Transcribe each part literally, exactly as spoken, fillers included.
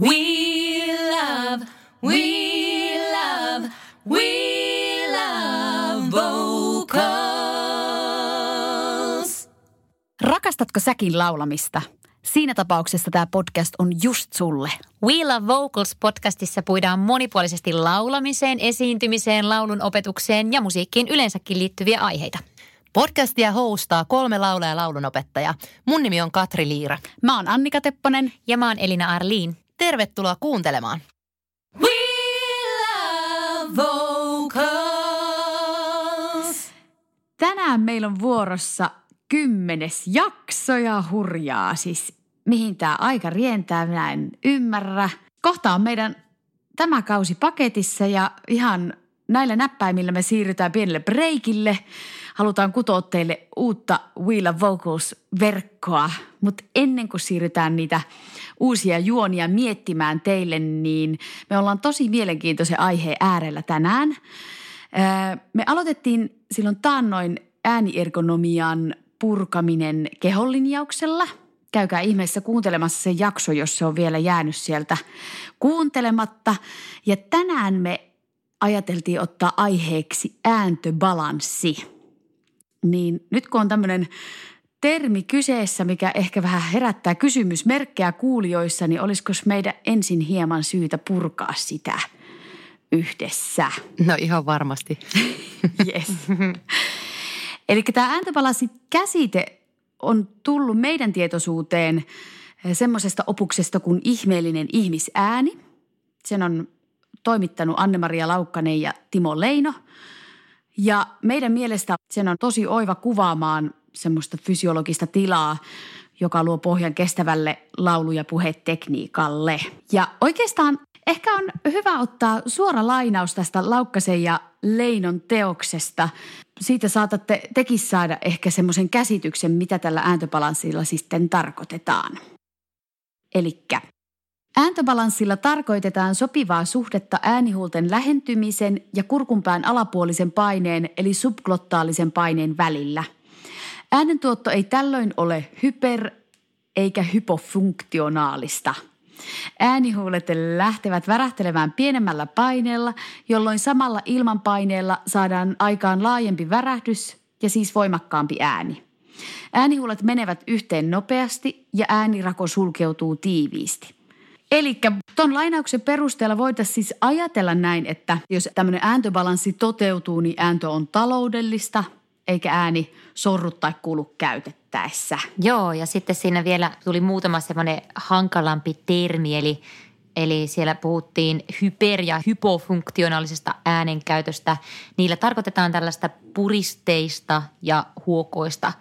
We love, we love, we love vocals. Rakastatko säkin laulamista? Siinä tapauksessa tämä podcast on just sulle. We Love Vocals -podcastissa puidaan monipuolisesti laulamiseen, esiintymiseen, laulun opetukseen ja musiikkiin yleensäkin liittyviä aiheita. Podcastia hostaa kolme laulajaa ja laulunopettajaa. Mun nimi on Katri Liira. Mä oon Annika Tepponen. Ja mä oon Elina Arliin. Tervetuloa kuuntelemaan. We Love Vocals. Tänään meillä on vuorossa kymmenes jakso ja hurjaa. Siis mihin tää aika rientää, minä en ymmärrä. Kohta on meidän tämä kausi paketissa ja ihan näillä näppäimillä me siirrytään pienelle breikille. Halutaan kutoa teille uutta We Love Vocals-verkkoa, mutta ennen kuin siirrytään niitä uusia juonia miettimään teille, niin me ollaan tosi mielenkiintoisen aiheen äärellä tänään. Me aloitettiin silloin taannoin ääniergonomian purkaminen keholinjauksella. Käykää ihmeessä kuuntelemassa se jakso, jos se on vielä jäänyt sieltä kuuntelematta. Ja tänään me ajateltiin ottaa aiheeksi ääntöbalanssi. Niin nyt kun on tämmöinen termi kyseessä, mikä ehkä vähän herättää kysymysmerkkejä kuulijoissa, niin olisiko meidän ensin hieman syytä purkaa sitä yhdessä? No ihan varmasti. Yes. Eli tämä ääntöbalanssin käsite on tullut meidän tietoisuuteen semmoisesta opuksesta kuin Ihmeellinen ihmisääni. Sen on toimittanut Anne-Maria Laukkanen ja Timo Leino. Ja meidän mielestä sen on tosi oiva kuvaamaan semmoista fysiologista tilaa, joka luo pohjan kestävälle laulu- ja puhetekniikalle. Ja oikeastaan ehkä on hyvä ottaa suora lainaus tästä Laukkasen ja Leinon teoksesta. Siitä saatatte tekin saada ehkä semmoisen käsityksen, mitä tällä ääntöbalanssilla sitten tarkoitetaan. Elikkä ääntöbalanssilla tarkoitetaan sopivaa suhdetta äänihuulten lähentymisen ja kurkunpään alapuolisen paineen eli subglottaalisen paineen välillä. Äänentuotto ei tällöin ole hyper- eikä hypofunktionaalista. Äänihuulet lähtevät värähtelemään pienemmällä paineella, jolloin samalla ilmanpaineella saadaan aikaan laajempi värähdys ja siis voimakkaampi ääni. Äänihuulet menevät yhteen nopeasti ja äänirako sulkeutuu tiiviisti. Eli tuon lainauksen perusteella voitaisiin siis ajatella näin, että jos tämmöinen ääntöbalanssi toteutuu, niin ääntö on taloudellista, eikä ääni sorru tai kulu käytettäessä. Joo, ja sitten siinä vielä tuli muutama semmoinen hankalampi termi, eli, eli siellä puhuttiin hyper- ja hypofunktionaalisesta äänenkäytöstä. Niillä tarkoitetaan tällaista puristeista ja huokoista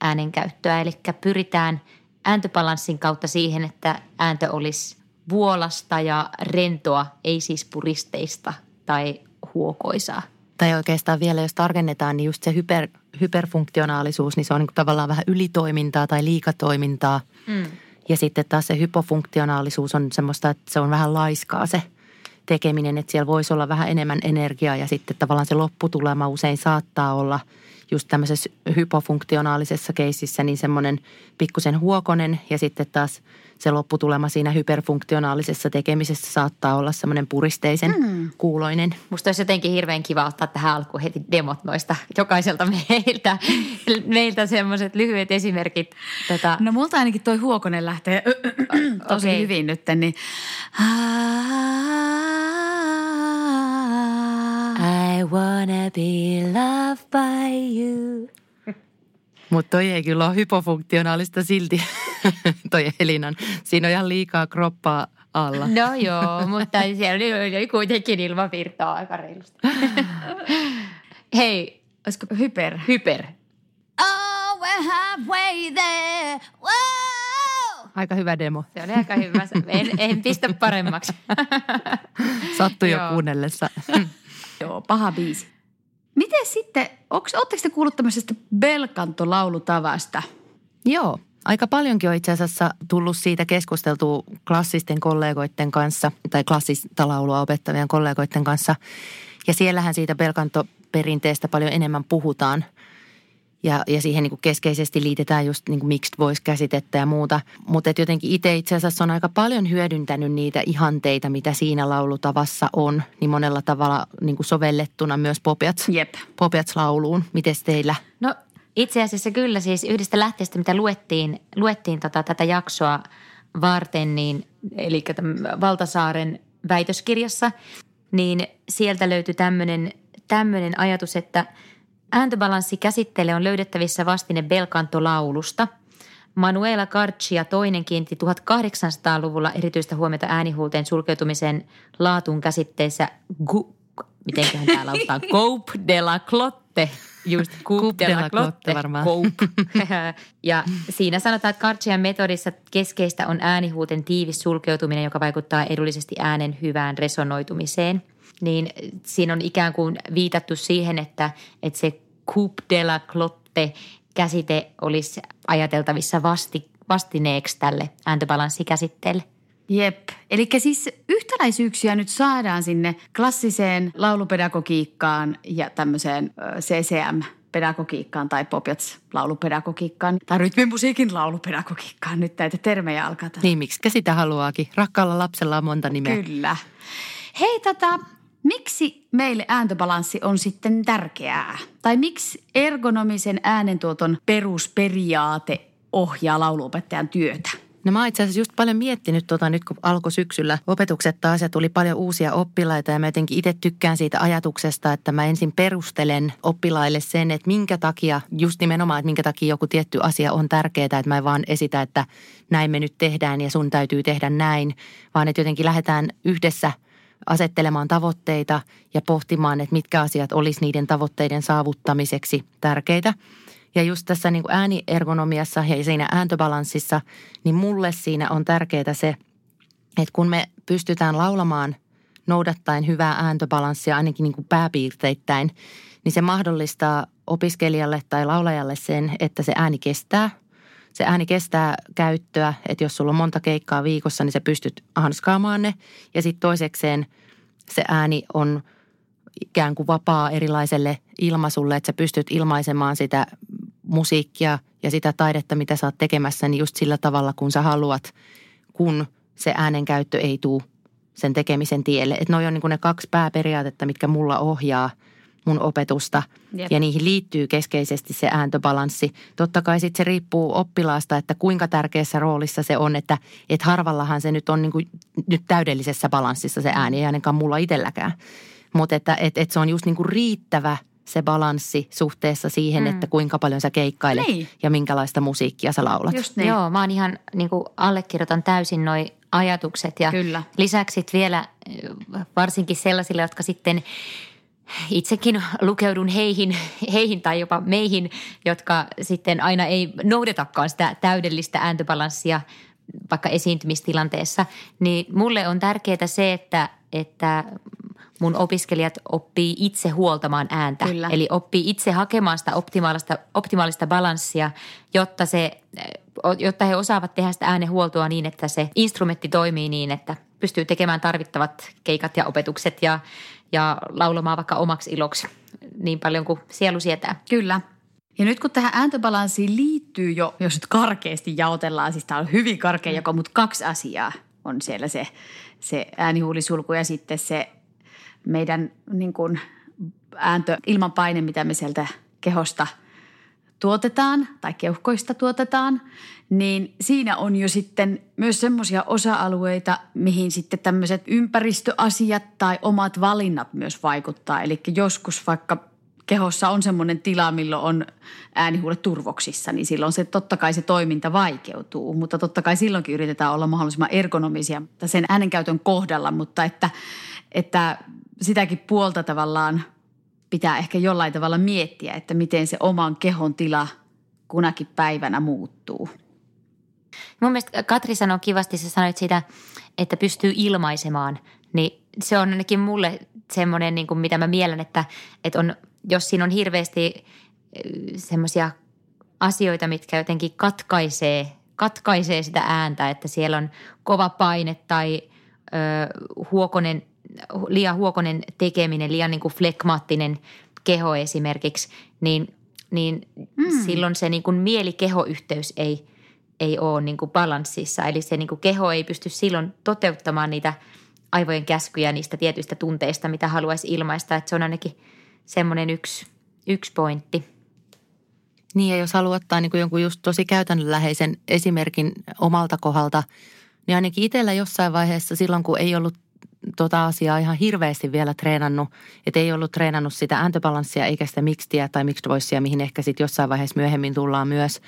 äänenkäyttöä, eli pyritään ääntöbalanssin kautta siihen, että ääntö olisi vuolasta ja rentoa, ei siis puristeista tai huokoisaa. Tai oikeastaan vielä, jos tarkennetaan, niin just se hyper, hyperfunktionaalisuus, niin se on niin kuin tavallaan vähän ylitoimintaa tai liikatoimintaa. Mm. Ja sitten taas se hypofunktionaalisuus on semmoista, että se on vähän laiskaa se tekeminen, että siellä voisi olla vähän enemmän energiaa ja sitten tavallaan se lopputulema usein saattaa olla just tämmöisessä hypofunktionaalisessa keisissä niin semmoinen pikkusen huokonen ja sitten taas se lopputulema siinä hyperfunktionaalisessa tekemisessä saattaa olla semmoinen puristeisen mm. kuuloinen. Musta olisi jotenkin hirveän kiva ottaa tähän alkuun heti demot noista jokaiselta meiltä, meiltä semmoiset lyhyet esimerkit. Tota. No multa ainakin toi huokonen lähtee tosi okay. hyvin nyt, niin I wanna be loved by you. Mutta toi ei kyllä ole hypofunktionaalista silti, toi Elinan. Siinä on ihan liikaa kroppaa alla. No joo, mutta siellä oli kuitenkin ilmavirtaa aika reilusti. Hei, olisiko hyper? Hyper. Oh, we're halfway there. Wow! Aika hyvä demo. Se oli aika hyvä. En, en pistä paremmaksi. Sattui jo kuunnellessa. Joo, paha biisi. Miten sitten, ootteko te kuullut tämmöisestä bel canto -laulutavasta? Joo, aika paljonkin on itse asiassa tullut siitä keskusteltua klassisten kollegoiden kanssa tai klassista laulua opettavien kollegoiden kanssa. Ja siellähän siitä bel canto -perinteestä paljon enemmän puhutaan. ja, ja siihen niin kuin keskeisesti liitetään just niin kuin mixed voice-käsitettä ja muuta. Mutta jotenkin itse itse asiassa on aika paljon hyödyntänyt niitä ihanteita, mitä siinä laulutavassa on, niin monella tavalla niin kuin sovellettuna myös popiats, yep. popiats-lauluun. Mites teillä? No itse asiassa kyllä siis yhdestä lähteestä, mitä luettiin, luettiin tota, tätä jaksoa varten, niin, eli Valtasaaren väitöskirjassa, niin sieltä löytyi tämmöinen, tämmöinen ajatus, että ääntöbalanssi käsitteelle on löydettävissä vastine bel canto-laulusta. Manuela García toinen kiinnitti tuhatkahdeksansataaluvulla erityistä huomiota äänihuulteen sulkeutumisen laatuun käsitteissä gu, mitenköhän täällä lausutaan, coup de la glotte. Just coup de la glotte varmaan. Ja siinä sanotaan, että Garcían metodissa keskeistä on äänihuulten tiivis sulkeutuminen, joka vaikuttaa edullisesti äänen hyvään resonoitumiseen. Niin siinä on ikään kuin viitattu siihen, että, että se coup de la glotte -käsite olisi ajateltavissa vasti, vastineeksi tälle ääntöbalanssikäsitteelle. Jep. Eli siis yhtäläisyyksiä nyt saadaan sinne klassiseen laulupedagogiikkaan ja tämmöiseen C C M-pedagogiikkaan tai popjats-laulupedagogiikkaan tai rytmimusiikin laulupedagogiikkaan. Nyt näitä termejä alkaa tällä. Niin, miksi sitä haluaakin? Rakkaalla lapsella on monta nimeä. Kyllä. Hei, tätä, miksi meille ääntöbalanssi on sitten tärkeää? Tai miksi ergonomisen äänentuoton perusperiaate ohjaa lauluopettajan työtä? No mä oon itse asiassa just paljon miettinyt tota nyt, kun alkoi syksyllä opetukset taas ja tuli paljon uusia oppilaita ja mä jotenkin itse tykkään siitä ajatuksesta, että mä ensin perustelen oppilaille sen, että minkä takia, just nimenomaan, että minkä takia joku tietty asia on tärkeää, että mä en vaan esitä, että näin me nyt tehdään ja sun täytyy tehdä näin, vaan että jotenkin lähdetään yhdessä asettelemaan tavoitteita ja pohtimaan, että mitkä asiat olisi niiden tavoitteiden saavuttamiseksi tärkeitä. Ja just tässä niin kuin ääniergonomiassa ja siinä ääntöbalanssissa, niin mulle siinä on tärkeää se, että kun me pystytään laulamaan noudattaen hyvää ääntöbalanssia, ainakin niin kuin pääpiirteittäin, niin se mahdollistaa opiskelijalle tai laulajalle sen, että se ääni kestää. Se ääni kestää käyttöä, että jos sulla on monta keikkaa viikossa, niin sä pystyt hanskaamaan ne. Ja sitten toisekseen se ääni on ikään kuin vapaa erilaiselle ilmaisulle, että sä pystyt ilmaisemaan sitä musiikkia ja sitä taidetta, mitä sä oot tekemässä, niin just sillä tavalla, kun sä haluat, kun se äänen käyttö ei tule sen tekemisen tielle. Että noi on niin kuin ne kaksi pääperiaatetta, mitkä mulla ohjaa mun opetusta. Jep. Ja niihin liittyy keskeisesti se ääntöbalanssi. Totta kai sitten se riippuu oppilaasta, että kuinka tärkeässä roolissa se on, että et harvallahan se nyt on niin kuin, nyt täydellisessä balanssissa se ääni, ei ainakaan mulla itselläkään. Mutta että et, et se on just niin kuin riittävä se balanssi suhteessa siihen, mm. että kuinka paljon sä keikkailet niin ja minkälaista musiikkia sä laulat. Just niin. Joo, mä oon ihan niin kuin allekirjoitan täysin noi ajatukset ja kyllä. Lisäksi vielä varsinkin sellaisille, jotka sitten itsekin lukeudun heihin, heihin tai jopa meihin, jotka sitten aina ei noudatakaan sitä täydellistä ääntöbalanssia vaikka esiintymistilanteessa, niin mulle on tärkeää se, että, että mun opiskelijat oppii itse huoltamaan ääntä. Kyllä. Eli oppii itse hakemaan sitä optimaalista, optimaalista balanssia, jotta, se, jotta he osaavat tehdä sitä äänenhuoltoa niin, että se instrumentti toimii niin, että pystyy tekemään tarvittavat keikat ja opetukset ja, ja laulamaan vaikka omaksi iloksi niin paljon kuin sielu sietää. Kyllä. Ja nyt kun tähän ääntöbalanssiin liittyy jo, jos nyt karkeasti jaotellaan, siis tämä on hyvin karkea jako, mutta kaksi asiaa on siellä se, se äänihuulisulku ja sitten se meidän niin kuin ääntö ilman paine, mitä me sieltä kehosta tuotetaan tai keuhkoista tuotetaan, niin siinä on jo sitten myös semmoisia osa-alueita, mihin sitten tämmöiset ympäristöasiat tai omat valinnat myös vaikuttaa. Eli joskus vaikka kehossa on semmoinen tila, milloin on äänihuulet turvoksissa, niin silloin se totta kai se toiminta vaikeutuu, mutta totta kai silloinkin yritetään olla mahdollisimman ergonomisia sen äänenkäytön kohdalla, mutta että, että sitäkin puolta tavallaan pitää ehkä jollain tavalla miettiä, että miten se oman kehon tila kunakin päivänä muuttuu. Mun mielestä Katri sanoi kivasti, sä sanoit sitä, että pystyy ilmaisemaan, niin se on ainakin mulle semmoinen, niin kuin mitä mä mielen, että, että on, jos siinä on hirveästi semmoisia asioita, mitkä jotenkin katkaisee, katkaisee sitä ääntä, että siellä on kova paine tai ö, huokonen, liian huokonen tekeminen, liian niin kuin flekmaattinen keho esimerkiksi, niin niin mm. silloin se niin kuin mieli-keho-yhteys ei, ei ole niin kuin balanssissa. Eli se niin kuin keho ei pysty silloin toteuttamaan niitä aivojen käskyjä niistä tietyistä tunteista, mitä haluaisi ilmaista. Että se on ainakin semmoinen yksi, yksi pointti. Niin, ja jos haluaa ottaa niin kuin jonkun just tosi käytännönläheisen esimerkin omalta kohdalta, niin ainakin itsellä jossain vaiheessa silloin, kun ei ollut tota asiaa ihan hirveästi vielä treenannut, että ei ollut treenannut sitä ääntöbalanssia eikä sitä mixtiä tai mixed voicea, mihin ehkä sitten jossain vaiheessa myöhemmin tullaan myös,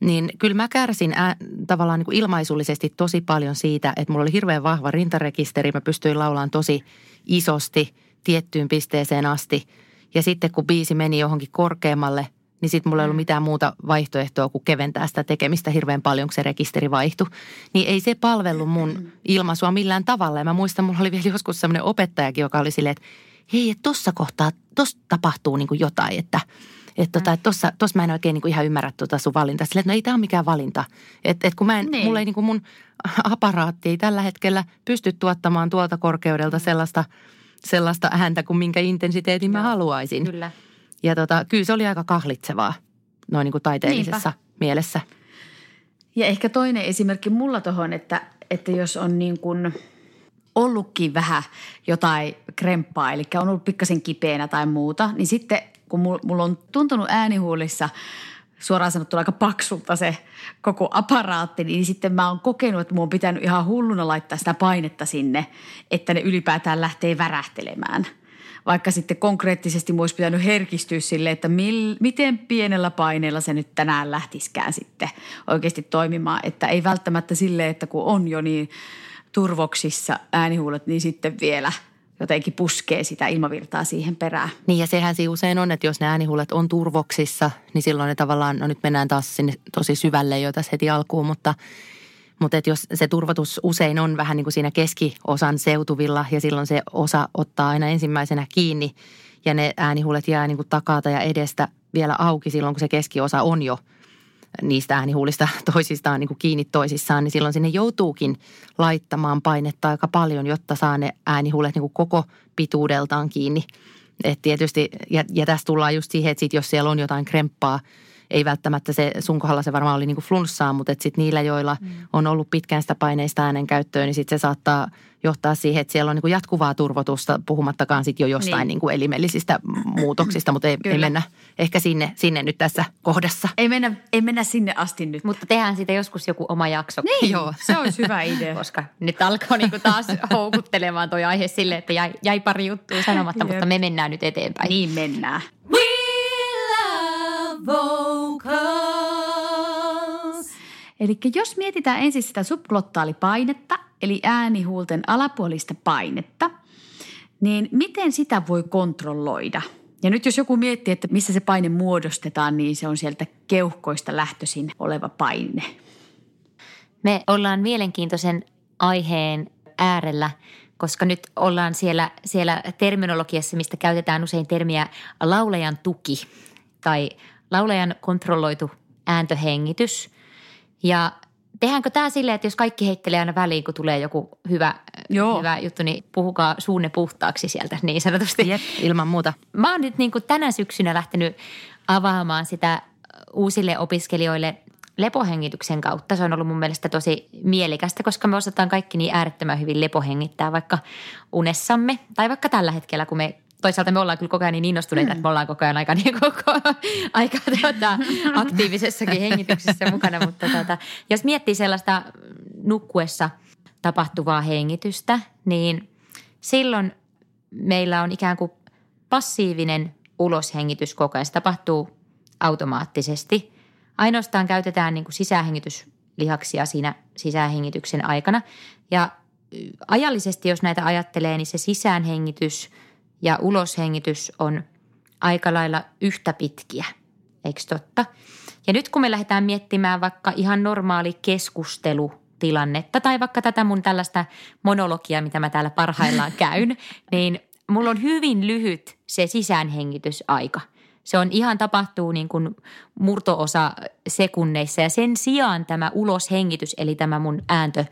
niin kyllä mä kärsin ää, tavallaan niin kuin ilmaisullisesti tosi paljon siitä, että mulla oli hirveän vahva rintarekisteri, mä pystyin laulaan tosi isosti tiettyyn pisteeseen asti, ja sitten kun biisi meni johonkin korkeammalle, niin sitten mulla ei ollut mitään muuta vaihtoehtoa kuin keventää sitä tekemistä hirveän paljon, kun se rekisteri vaihtui. Niin ei se palvellut mun ilmaisua millään tavalla. Ja mä muistan, mulla oli vielä joskus semmoinen opettajakin, joka oli silleen, että hei, että tossa kohtaa, tossa tapahtuu niin kuin jotain, että että tota, et tossa, tossa mä en oikein niin kuin ihan ymmärrä tota sun valintaa. Silleen, että no ei tää ole mikään valinta. Että et kun mä en, niin. mulla ei niin kuin mun aparaatti ei tällä hetkellä pysty tuottamaan tuolta korkeudelta sellaista, sellaista ääntä kuin minkä intensiteetin mä haluaisin. Kyllä. Ja tota, kyllä se oli aika kahlitsevaa noin niin kuin taiteellisessa Niinpä. Mielessä. Ja ehkä toinen esimerkki mulla tohon, että, että jos on niin kuin ollutkin vähän jotain kremppaa, eli on ollut pikkasen kipeänä tai muuta, niin sitten kun mulla on tuntunut äänihuulissa suoraan sanottuna aika paksulta se koko aparaatti, niin sitten mä oon kokenut, että mun on pitänyt ihan hulluna laittaa sitä painetta sinne, että ne ylipäätään lähtee värähtelemään. Vaikka sitten konkreettisesti minun olisi pitänyt herkistyä sille, että mil, miten pienellä paineella se nyt tänään lähtisikään sitten oikeasti toimimaan. Että ei välttämättä silleen, että kun on jo niin turvoksissa äänihuulet, niin sitten vielä jotenkin puskee sitä ilmavirtaa siihen perään. Niin ja sehän se usein on, että jos ne äänihuulet on turvoksissa, niin silloin ne tavallaan, no nyt mennään taas sinne tosi syvälle jo tässä heti alkuun, mutta... Mutta että jos se turvotus usein on vähän niin kuin siinä keskiosan seutuvilla ja silloin se osa ottaa aina ensimmäisenä kiinni ja ne äänihuulet jää niin kuin takata ja edestä vielä auki silloin, kun se keskiosa on jo niistä äänihuulista toisistaan niin kuin kiinni toisissaan, niin silloin sinne joutuukin laittamaan painetta aika paljon, jotta saa ne äänihuulet niin kuin koko pituudeltaan kiinni. Et tietysti, ja, ja tässä tullaan just siihen, että sit jos siellä on jotain kremppaa, ei välttämättä se, sun kohdalla se varmaan oli niin kuin flunssaa, mutta et sit niillä, joilla mm. on ollut pitkään sitä paineista äänen käyttöön, niin sit se saattaa johtaa siihen, että siellä on niin kuin jatkuvaa turvotusta, puhumattakaan sit jo jostain niin. Niin kuin elimellisistä muutoksista, mutta ei, ei mennä ehkä sinne, sinne nyt tässä kohdassa. Ei mennä, ei mennä sinne asti nyt. Mutta tehdään siitä joskus joku oma jakso. Niin, joo, se on hyvä idea. Koska nyt alkoi niin kuin taas houkuttelemaan toi aihe silleen, että jäi, jäi pari juttua sanomatta, mutta me mennään nyt eteenpäin. Niin mennään. Vocals. Eli jos mietitään ensin sitä subglottaalipainetta, eli äänihuulten alapuolista painetta, niin miten sitä voi kontrolloida? Ja nyt jos joku miettii, että missä se paine muodostetaan, niin se on sieltä keuhkoista lähtöisin oleva paine. Me ollaan mielenkiintoisen aiheen äärellä, koska nyt ollaan siellä, siellä terminologiassa, mistä käytetään usein termiä laulajan tuki tai laulajan kontrolloitu ääntöhengitys. Ja tehdäänkö tämä silleen, että jos kaikki heittelee aina väliin, kun tulee joku hyvä, hyvä juttu, niin puhukaa suunne puhtaaksi sieltä niin sanotusti. Jep, ilman muuta. Mä oon nyt niin kuin tänä syksynä lähtenyt avaamaan sitä uusille opiskelijoille lepohengityksen kautta. Se on ollut mun mielestä tosi mielekästä, koska me osataan kaikki niin äärettömän hyvin lepohengittää vaikka unessamme tai vaikka tällä hetkellä, kun me toisaalta me ollaan kyllä koko ajan niin innostuneita, että me ollaan koko ajan aika, niin koko, aika tuota, aktiivisessakin hengityksessä mukana. Mutta tuota, jos miettii sellaista nukkuessa tapahtuvaa hengitystä, niin silloin meillä on ikään kuin passiivinen uloshengitys koko ajan. Se tapahtuu automaattisesti. Ainoastaan käytetään niin kuin sisähengityslihaksia siinä sisähengityksen aikana. Ja ajallisesti, jos näitä ajattelee, niin se sisäänhengitys ja uloshengitys on aika lailla yhtä pitkiä, eikö totta? Ja nyt kun me lähdetään miettimään vaikka ihan normaali keskustelutilannetta tai vaikka tätä mun tällaista monologiaa, mitä mä täällä parhaillaan käyn, niin mulla on hyvin lyhyt se sisäänhengitysaika. Se on ihan tapahtuu niin kuin murto-osa sekunneissa ja sen sijaan tämä uloshengitys, eli tämä mun ääntö,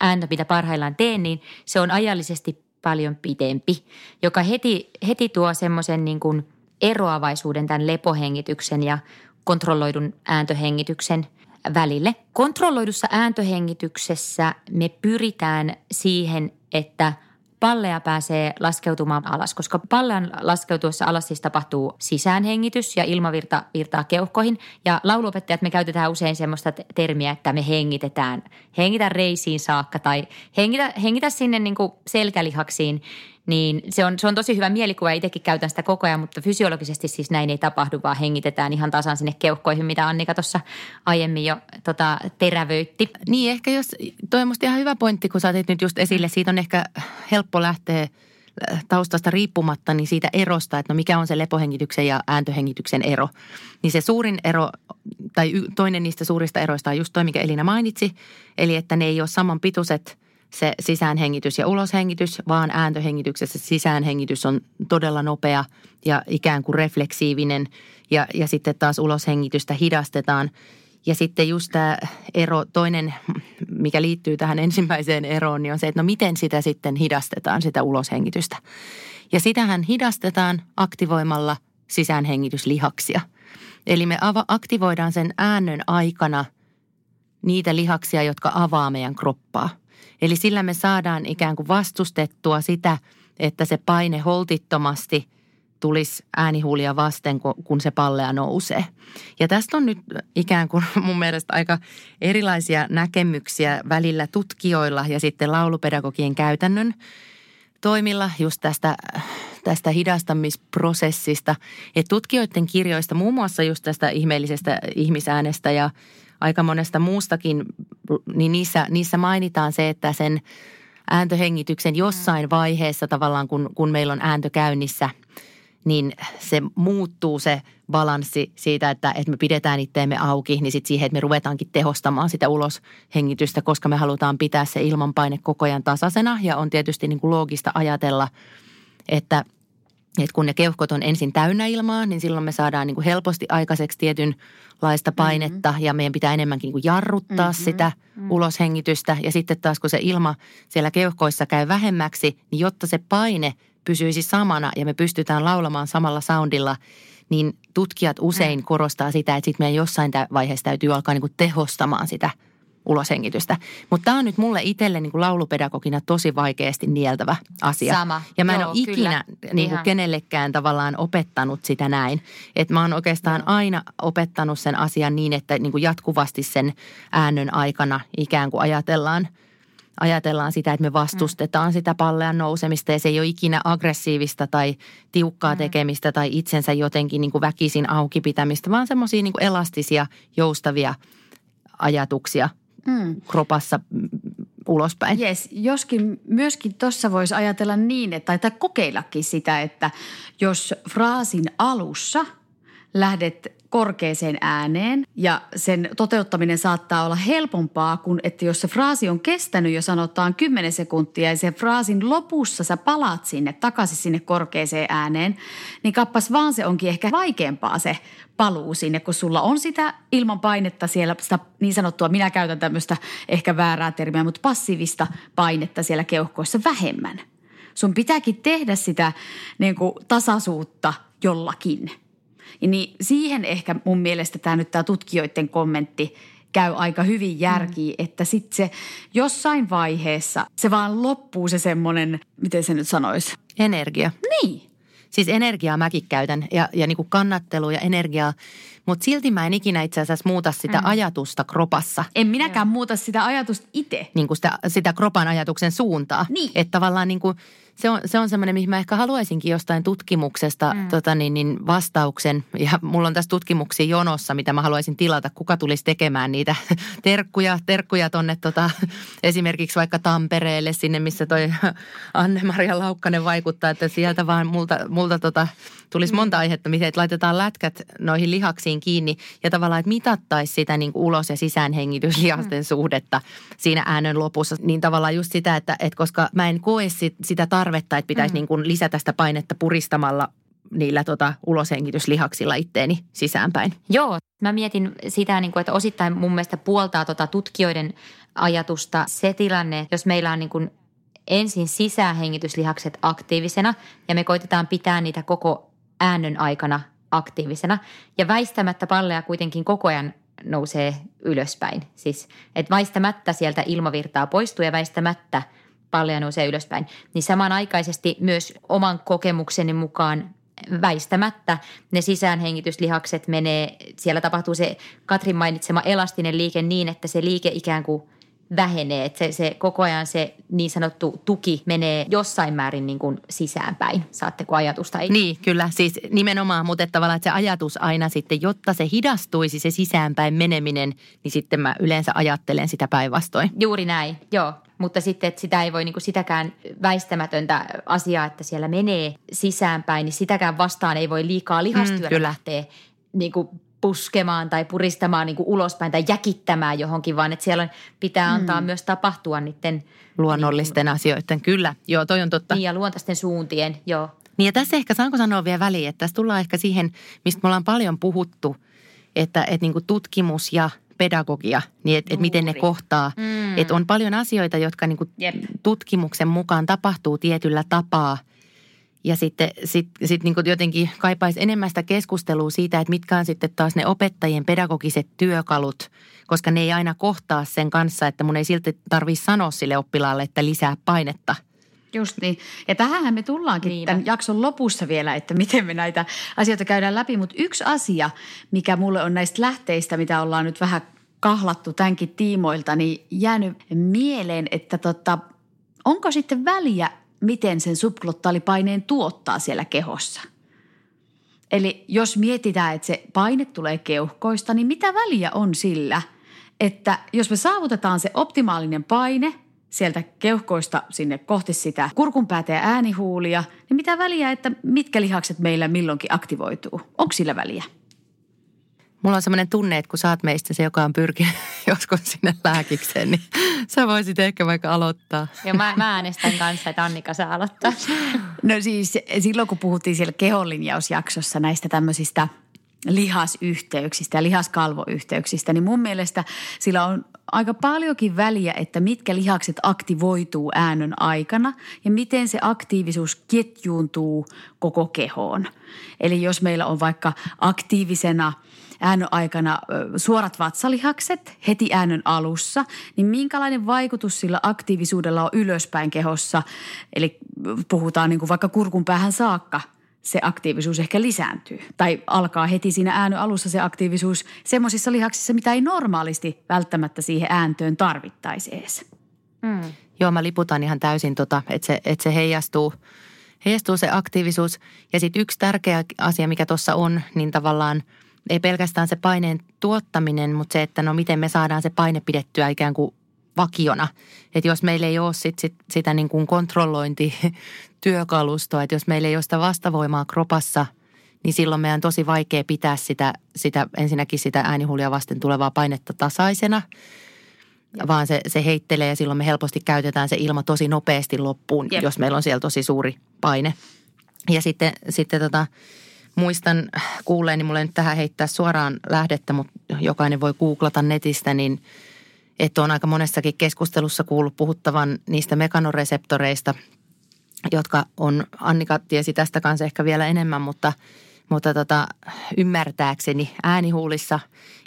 ääntö mitä parhaillaan teen, niin se on ajallisesti paljon pidempi, joka heti, heti tuo semmoisen niin kuin eroavaisuuden tämän lepohengityksen ja kontrolloidun ääntöhengityksen välille. Kontrolloidussa ääntöhengityksessä me pyritään siihen, että pallea pääsee laskeutumaan alas, koska pallean laskeutuessa alas siis tapahtuu sisäänhengitys ja ilmavirta virtaa keuhkoihin. Ja lauluopettajat me käytetään usein semmoista termiä, että me hengitetään, hengitä reisiin saakka tai hengitä, hengitä sinne niin kuin selkälihaksiin. Niin se on, se on tosi hyvä mielikuva ja itsekin käytän sitä koko ajan, mutta fysiologisesti siis näin ei tapahdu, vaan hengitetään ihan tasan sinne keuhkoihin, mitä Annika tuossa aiemmin jo tota, terävöitti. Niin ehkä jos, toi on musta ihan hyvä pointti, kun sä otit nyt just esille, siitä on ehkä helppo lähteä taustasta riippumatta niin siitä erosta, että no mikä on se lepohengityksen ja ääntöhengityksen ero. Niin se suurin ero tai toinen niistä suurista eroista on just toi, mikä Elina mainitsi, eli että ne ei ole samanpituiset se sisäänhengitys ja uloshengitys, vaan ääntöhengityksessä sisäänhengitys on todella nopea ja ikään kuin refleksiivinen ja, ja sitten taas uloshengitystä hidastetaan. Ja sitten just tämä ero, toinen, mikä liittyy tähän ensimmäiseen eroon, niin on se, että no miten sitä sitten hidastetaan, sitä uloshengitystä. Ja sitähän hidastetaan aktivoimalla sisäänhengityslihaksia. Eli me ava- aktivoidaan sen äännön aikana niitä lihaksia, jotka avaa meidän kroppaa. Eli sillä me saadaan ikään kuin vastustettua sitä, että se paine holtittomasti tulisi äänihuulia vasten, kun se pallea nousee. Ja tästä on nyt ikään kuin mun mielestä aika erilaisia näkemyksiä välillä tutkijoilla ja sitten laulupedagogien käytännön toimilla just tästä, tästä hidastamisprosessista. Et tutkijoiden kirjoista, muun muassa just tästä ihmeellisestä ihmisäänestä ja aika monesta muustakin, niin niissä, niissä mainitaan se, että sen ääntöhengityksen jossain vaiheessa tavallaan, kun, kun meillä on ääntö käynnissä, niin se muuttuu se balanssi siitä, että, että me pidetään itteemme auki, niin sitten siihen, että me ruvetaankin tehostamaan sitä uloshengitystä, koska me halutaan pitää se ilmanpaine koko ajan tasaisena. Ja on tietysti niin kuin loogista ajatella, että, että kun ne keuhkot on ensin täynnä ilmaa, niin silloin me saadaan niin kuin helposti aikaiseksi tietynlaista painetta mm-hmm. ja meidän pitää enemmänkin niin kuin jarruttaa mm-hmm. sitä mm-hmm. uloshengitystä. Ja sitten taas, kun se ilma siellä keuhkoissa käy vähemmäksi, niin jotta se paine pysyisi samana ja me pystytään laulamaan samalla soundilla, niin tutkijat usein mm. korostaa sitä, että sitten meidän jossain vaiheessa täytyy alkaa niinku tehostamaan sitä uloshengitystä. Mutta tämä on nyt mulle itselle niinku laulupedagogina tosi vaikeasti nieltävä asia. Sama. Ja mä en Joo, ole ikinä niinku kenellekään tavallaan opettanut sitä näin. Että mä oon oikeastaan no. aina opettanut sen asian niin, että niinku jatkuvasti sen äännön aikana ikään kuin ajatellaan, Ajatellaan sitä, että me vastustetaan mm. sitä pallean nousemista ja se ei ole ikinä aggressiivista tai tiukkaa mm. tekemistä tai itsensä jotenkin niin kuin väkisin auki pitämistä, vaan semmoisia niin kuin elastisia, joustavia ajatuksia mm. kropassa ulospäin. Yes, joskin myöskin tuossa voisi ajatella niin, että tai kokeillakin sitä, että jos fraasin alussa lähdet korkeeseen ääneen ja sen toteuttaminen saattaa olla helpompaa kuin, että jos se fraasi on kestänyt jo sanotaan kymmenen sekuntia ja sen fraasin lopussa sä palaat sinne takaisin sinne korkeeseen ääneen, niin kappas vaan se onkin ehkä vaikeampaa se paluu sinne, kun sulla on sitä ilman painetta siellä, sitä niin sanottua, minä käytän tämmöistä ehkä väärää termiä, mutta passiivista painetta siellä keuhkoissa vähemmän. Sun pitääkin tehdä sitä niin kuin tasaisuutta jollakin. Niin siihen ehkä mun mielestä tämä nyt tämä tutkijoiden kommentti käy aika hyvin järkiin, mm. että sitten se jossain vaiheessa se vaan loppuu se semmoinen, miten se nyt sanoisi? Energia. Niin. Siis energiaa mäkin käytän ja, ja niin kuin kannattelua ja energiaa, mutta silti mä en ikinä itse asiassa muuta sitä mm. ajatusta kropassa. En minäkään Joo. muuta sitä ajatusta itse. Niin kuin sitä, sitä kropan ajatuksen suuntaa. Niin. Että tavallaan niin kuin se on, se on semmoinen, mihin mä ehkä haluaisinkin jostain tutkimuksesta mm. tota niin, niin vastauksen. Ja mulla on tässä tutkimuksia jonossa, mitä mä haluaisin tilata. Kuka tulisi tekemään niitä terkkuja, terkkuja tonne tota, esimerkiksi vaikka Tampereelle sinne, missä toi Anne-Maria Laukkanen vaikuttaa. Että sieltä vaan multa, multa tota, tulisi monta aihetta, miten laitetaan lätkät noihin lihaksiin kiinni. Ja tavallaan, että mitattaisiin sitä niin kuin ulos- ja sisäänhengityslihasten mm. suhdetta siinä äänön lopussa. Niin tavallaan just sitä, että, että koska mä en koe sit, sitä tarvetta. Tarvetta, että pitäisi mm. niin kuin lisätä sitä painetta puristamalla niillä tota uloshengityslihaksilla itteeni sisäänpäin. Joo, mä mietin sitä, niin kuin, että osittain mun mielestä puoltaa tota tutkijoiden ajatusta se tilanne, jos meillä on niin kuin ensin sisäänhengityslihakset aktiivisena ja me koitetaan pitää niitä koko äännön aikana aktiivisena. Ja väistämättä pallea kuitenkin koko ajan nousee ylöspäin. Siis, että väistämättä sieltä ilmavirtaa poistuu ja väistämättä pallea nousee ylöspäin. Niin samanaikaisesti myös oman kokemukseni mukaan väistämättä ne sisäänhengityslihakset menee, siellä tapahtuu se Katrin mainitsema elastinen liike niin, että se liike ikään kuin vähenee. Että se, se koko ajan se niin sanottu tuki menee jossain määrin niin kuin sisäänpäin. Saatteko ajatusta? Ei? Niin, kyllä. Siis nimenomaan, mutta tavallaan että se ajatus aina sitten, jotta se hidastuisi se sisäänpäin meneminen, niin sitten mä yleensä ajattelen sitä päinvastoin. Juuri näin, joo. Mutta sitten, että sitä ei voi niin kuin sitäkään väistämätöntä asiaa, että siellä menee sisäänpäin, niin sitäkään vastaan ei voi liikaa lihastyötä mm, lähteä niin kuin puskemaan tai puristamaan niin kuin ulospäin tai jäkittämään johonkin, vaan että siellä pitää antaa mm. myös tapahtua niiden luonnollisten niin, asioiden, kyllä. Joo, toi on totta. Niin ja luontaisten suuntien, joo. Niin ja tässä ehkä, saanko sanoa vielä väliin, että tässä tullaan ehkä siihen, mistä me ollaan paljon puhuttu, että, että niin kuin tutkimus ja pedagogia, niin että et miten ne kohtaa. Mm. Että on paljon asioita, jotka niinku tutkimuksen mukaan tapahtuu tietyllä tapaa. Ja sitten sit, sit niinku jotenkin kaipaisi enemmän sitä keskustelua siitä, että mitkä on sitten taas ne opettajien pedagogiset työkalut, koska ne ei aina kohtaa sen kanssa, että mun ei silti tarvitse sanoa sille oppilaalle, että lisää painetta. Just niin. Ja tähänhän me tullaankin niin. tämän jakson lopussa vielä, että miten me näitä asioita käydään läpi. Mutta yksi asia, mikä mulle on näistä lähteistä, mitä ollaan nyt vähän kahlattu tämänkin tiimoilta, niin jäänyt mieleen, että tota, onko sitten väliä, miten sen subglottaalipaineen tuottaa siellä kehossa? Eli jos mietitään, että se paine tulee keuhkoista, niin mitä väliä on sillä, että jos me saavutetaan se optimaalinen paine – sieltä keuhkoista sinne kohti sitä kurkunpäätä ja äänihuulia, niin mitä väliä, että mitkä lihakset meillä milloinkin aktivoituu? Onko sillä väliä? Mulla on semmoinen tunne, että kun sä oot meistä se, joka on pyrkinyt joskus sinne lääkikseen, niin sä voisit ehkä vaikka aloittaa. Ja mä, mä äänestän kanssa, että Annika saa aloittaa. No siis silloin, kun puhuttiin siellä kehonlinjausjaksossa näistä tämmöisistä lihasyhteyksistä ja lihaskalvoyhteyksistä, niin mun mielestä sillä on aika paljonkin väliä, että mitkä lihakset aktivoituu äänön aikana ja miten se aktiivisuus ketjuuntuu koko kehoon. Eli jos meillä on vaikka aktiivisena äänön aikana suorat vatsalihakset heti äänön alussa, niin minkälainen vaikutus sillä aktiivisuudella on ylöspäin kehossa? Eli puhutaan niin kuin vaikka kurkunpäähän saakka. Se aktiivisuus ehkä lisääntyy. Tai alkaa heti siinä äänön alussa se aktiivisuus semmoisissa lihaksissa, mitä ei normaalisti välttämättä siihen ääntöön tarvittaisi edes. Mm. Joo, mä liputan ihan täysin tota, että se, et se heijastuu, heijastuu se aktiivisuus. Ja sitten yksi tärkeä asia, mikä tuossa on, niin tavallaan ei pelkästään se paineen tuottaminen, mutta se, että no miten me saadaan se paine pidettyä ikään kuin vakiona. Että jos meillä ei ole sit, sit, sitä niin kuin kontrollointityökalustoa, että jos meillä ei ole sitä vastavoimaa kropassa, niin silloin meidän on tosi vaikea pitää sitä, sitä ensinnäkin sitä äänihuulia vasten tulevaa painetta tasaisena, vaan se, se heittelee ja silloin me helposti käytetään se ilma tosi nopeasti loppuun, Jep. jos meillä on siellä tosi suuri paine. Ja sitten, sitten tota, muistan kuulleeni, niin mulla ei nyt tähän heittää suoraan lähdettä, mutta jokainen voi googlata netistä, niin että on aika monessakin keskustelussa kuullut puhuttavan niistä mekanoreseptoreista, jotka on, Annika tiesi tästä kanssa ehkä vielä enemmän, mutta, mutta tota, ymmärtääkseni äänihuulissa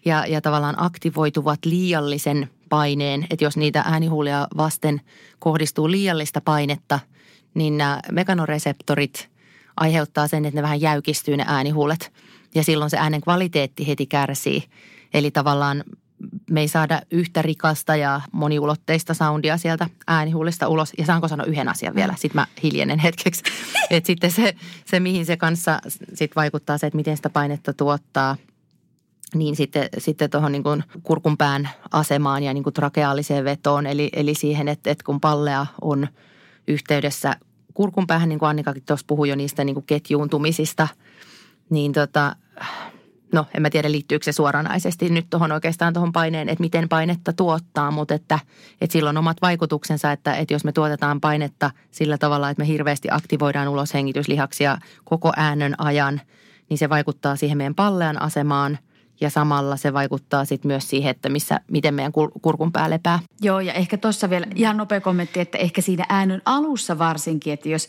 ja, ja tavallaan aktivoituvat liiallisen paineen, että jos niitä äänihuulia vasten kohdistuu liiallista painetta, niin nämä mekanoreseptorit aiheuttaa sen, että ne vähän jäykistyy ne äänihuulet ja silloin se äänen kvaliteetti heti kärsii, eli tavallaan me ei saada yhtä rikasta ja moniulotteista soundia sieltä äänihuulista ulos. Ja saanko sanoa yhden asian vielä? Sitten mä hiljenen hetkeksi. Että sitten se, se, mihin se kanssa sit vaikuttaa se, että miten sitä painetta tuottaa, niin sitten, sitten tuohon niin kuin kurkunpään asemaan ja niin kuin trakeaaliseen vetoon. Eli, eli siihen, että, että kun pallea on yhteydessä kurkunpäähän, niin kuin Annikakin tuossa puhui jo niistä niin kuin ketjuuntumisista, niin tota... No, en mä tiedä, liittyykö se suoranaisesti nyt tuohon oikeastaan tuohon paineen, että miten painetta tuottaa, mutta että, että sillä on omat vaikutuksensa, että, että jos me tuotetaan painetta sillä tavalla, että me hirveästi aktivoidaan uloshengityslihaksia koko äänön ajan, niin se vaikuttaa siihen meidän pallean asemaan ja samalla se vaikuttaa sitten myös siihen, että missä, miten meidän kurkun pää lepää. Joo, ja ehkä tuossa vielä ihan nopea kommentti, että ehkä siinä äänen alussa varsinkin, että jos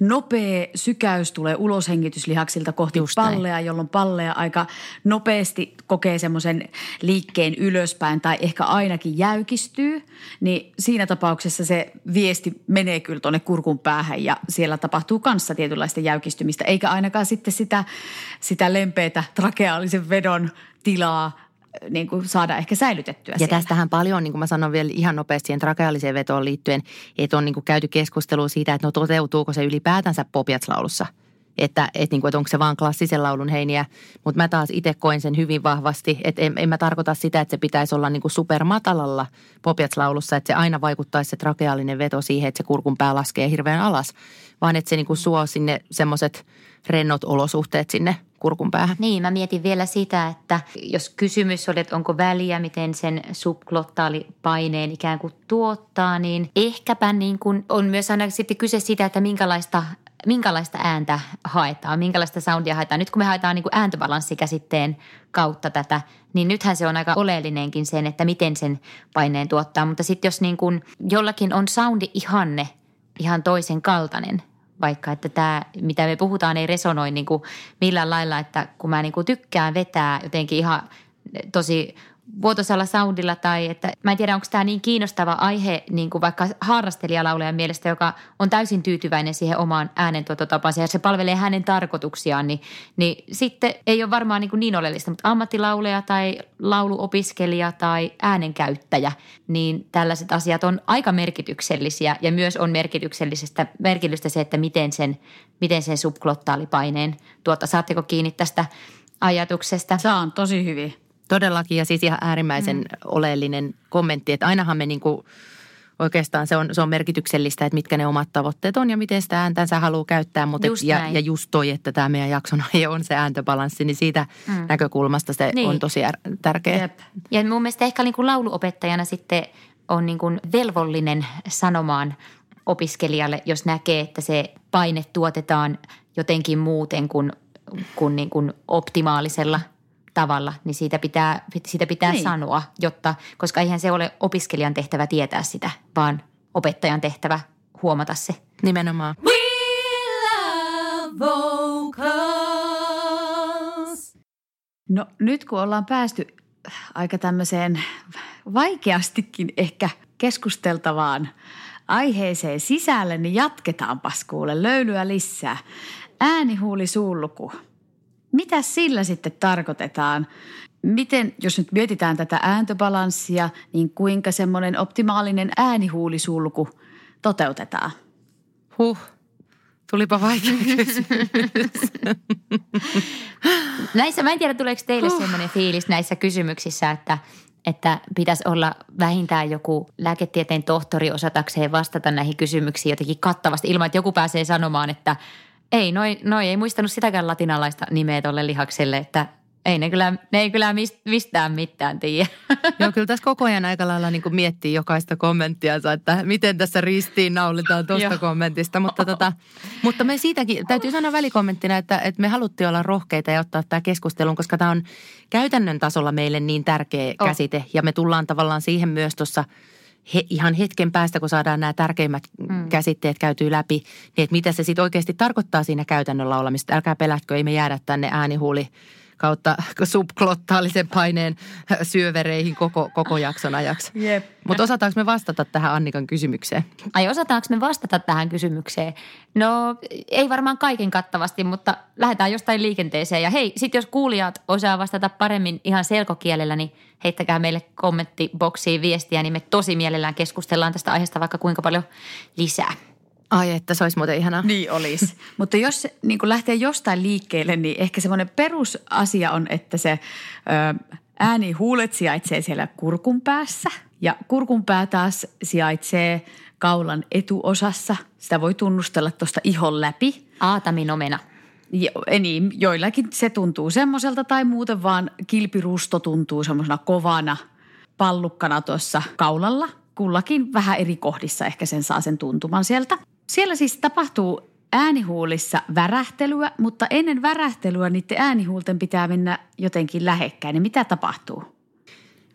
nopea sykäys tulee uloshengityslihaksilla kohti just pallea, näin. Jolloin pallea aika nopeasti kokee semmoisen liikkeen ylöspäin tai ehkä ainakin jäykistyy, niin siinä tapauksessa se viesti menee kyllä tuonne kurkun päähän ja siellä tapahtuu kanssa tietynlaista jäykistymistä, eikä ainakaan sitten sitä, sitä lempeätä trakeaalisen vedon tilaa niin kuin saada ehkä säilytettyä. Ja siellä. Tästähän paljon, niin kuin mä sanon vielä ihan nopeasti siihen trakeaaliseen vetoon liittyen, että on niin kuin käyty keskustelua siitä, että no toteutuuko se ylipäätänsä Popiats-laulussa. Että, että, niin kuin, että onko se vaan klassisen laulun heiniä, mutta mä taas itse koen sen hyvin vahvasti, että en, en mä tarkoita sitä, että se pitäisi olla niin kuin supermatalalla Popiats-laulussa, että se aina vaikuttaisi se trakeaalinen veto siihen, että se kurkun pää laskee hirveän alas, vaan että se niin kuin suo sinne semmoiset rennot olosuhteet sinne kurkun päähän. Niin, mä mietin vielä sitä, että jos kysymys oli, että onko väliä, miten sen subglottaalipaineen ikään kuin tuottaa, niin ehkäpä niin kuin on myös aina sitten kyse siitä, että minkälaista minkälaista ääntä haetaan, minkälaista soundia haetaan. Nyt kun me haetaan niin kuin ääntöbalanssikäsitteen kautta tätä, niin nythän se on aika oleellinenkin sen, että miten sen paineen tuottaa. Mutta sitten jos niin kuin jollakin on soundi ihanne ihan toisen kaltainen, vaikka että tämä, mitä me puhutaan, ei resonoi niin kuin millään lailla, että kun mä niin kuin tykkään vetää jotenkin ihan tosi vuotosalla soundilla tai että mä en tiedä, onko tämä niin kiinnostava aihe niin kuin vaikka harrastelijalaulajan mielestä, joka on täysin tyytyväinen siihen omaan äänentuototapansa ja se palvelee hänen tarkoituksiaan, niin, niin sitten ei ole varmaan niin, niin oleellista, mutta ammattilauleja tai lauluopiskelija tai äänenkäyttäjä, niin tällaiset asiat on aika merkityksellisiä ja myös on merkityksellisestä, merkitystä se, että miten sen, miten sen subglottaalipaineen tuottaa. Saatteko kiinni tästä ajatuksesta? Saan tosi hyvin. Todellakin, ja siis ihan äärimmäisen mm. oleellinen kommentti, että ainahan me niinku, oikeastaan se on, se on merkityksellistä, että mitkä ne omat tavoitteet on ja miten sitä ääntänsä haluaa käyttää. Mutta just et, ja, ja just toi, että tämä meidän jakson aihe on se ääntöbalanssi, niin siitä mm. näkökulmasta se niin. on tosi tärkeä. Jep. Ja mun mielestä ehkä niinku lauluopettajana sitten on niinku velvollinen sanomaan opiskelijalle, jos näkee, että se paine tuotetaan jotenkin muuten kuin, kuin, niin kuin optimaalisella tavalla, niin siitä pitää, siitä pitää niin. sanoa, jotta, koska eihän se ole opiskelijan tehtävä tietää sitä, vaan opettajan tehtävä huomata se. Nimenomaan. We Love Vocals. No nyt kun ollaan päästy aika tämmöiseen vaikeastikin ehkä keskusteltavaan aiheeseen sisälle, niin jatketaanpas kuule löylyä lisää. Äänihuuli suunluku. Mitä sillä sitten tarkoitetaan? Miten, jos nyt mietitään tätä ääntöbalanssia, niin kuinka semmoinen optimaalinen äänihuulisulku toteutetaan? Huh, tulipa vaikea kysymys. Näissä, mä en tiedä, tuleeko teille huh. semmoinen fiilis näissä kysymyksissä, että, että pitäisi olla vähintään joku lääketieteen tohtori osatakseen vastata näihin kysymyksiin jotenkin kattavasti ilman, että joku pääsee sanomaan, että ei, noi, noi ei muistanut sitäkään latinalaista nimeä tuolle lihakselle, että ei ne kyllä, ne ei kyllä mistään mitään tiedä. Joo, kyllä tässä koko ajan aika lailla niin kuin miettii jokaista kommenttiansa, että miten tässä ristiin naulitaan tuosta kommentista. Mutta, tota, mutta me siitäkin, täytyy sanoa välikommenttina, että, että me haluttiin olla rohkeita ja ottaa tämä keskustelun, koska tämä on käytännön tasolla meille niin tärkeä oh. käsite. Ja me tullaan tavallaan siihen myös tuossa He, ihan hetken päästä, kun saadaan nämä tärkeimmät mm. käsitteet käytyy läpi, niin että mitä se sitten oikeasti tarkoittaa siinä käytännön laulamista. Älkää pelätkö, ei me jäädä tänne äänihuuli kautta subglottaalisen paineen syövereihin koko, koko jakson ajaksi. Yep. Mutta osataanko me vastata tähän Annikan kysymykseen? Ai osataanko me vastata tähän kysymykseen? No ei varmaan kaiken kattavasti, mutta lähdetään jostain liikenteeseen. Ja hei, sitten jos kuulijat osaa vastata paremmin ihan selkokielellä, niin heittäkää meille kommenttiboksiin viestiä, niin me tosi mielellään keskustellaan tästä aiheesta vaikka kuinka paljon lisää. Ai, että se olisi muuten ihanaa. Niin olisi. Mutta jos niin kun lähtee jostain liikkeelle, niin ehkä semmoinen perusasia on, että se ö, äänihuulet sijaitsee siellä kurkun päässä. Ja kurkun pää taas sijaitsee kaulan etuosassa. Sitä voi tunnustella tuosta ihon läpi. Aatamin omena. Jo, niin, joillakin se tuntuu semmoiselta tai muuten vaan kilpirusto tuntuu semmoisena kovana pallukkana tuossa kaulalla. Kullakin vähän eri kohdissa ehkä sen saa sen tuntuman sieltä. Siellä siis tapahtuu äänihuulissa värähtelyä, mutta ennen värähtelyä niiden äänihuulten pitää mennä jotenkin lähekkäin. Niin mitä tapahtuu?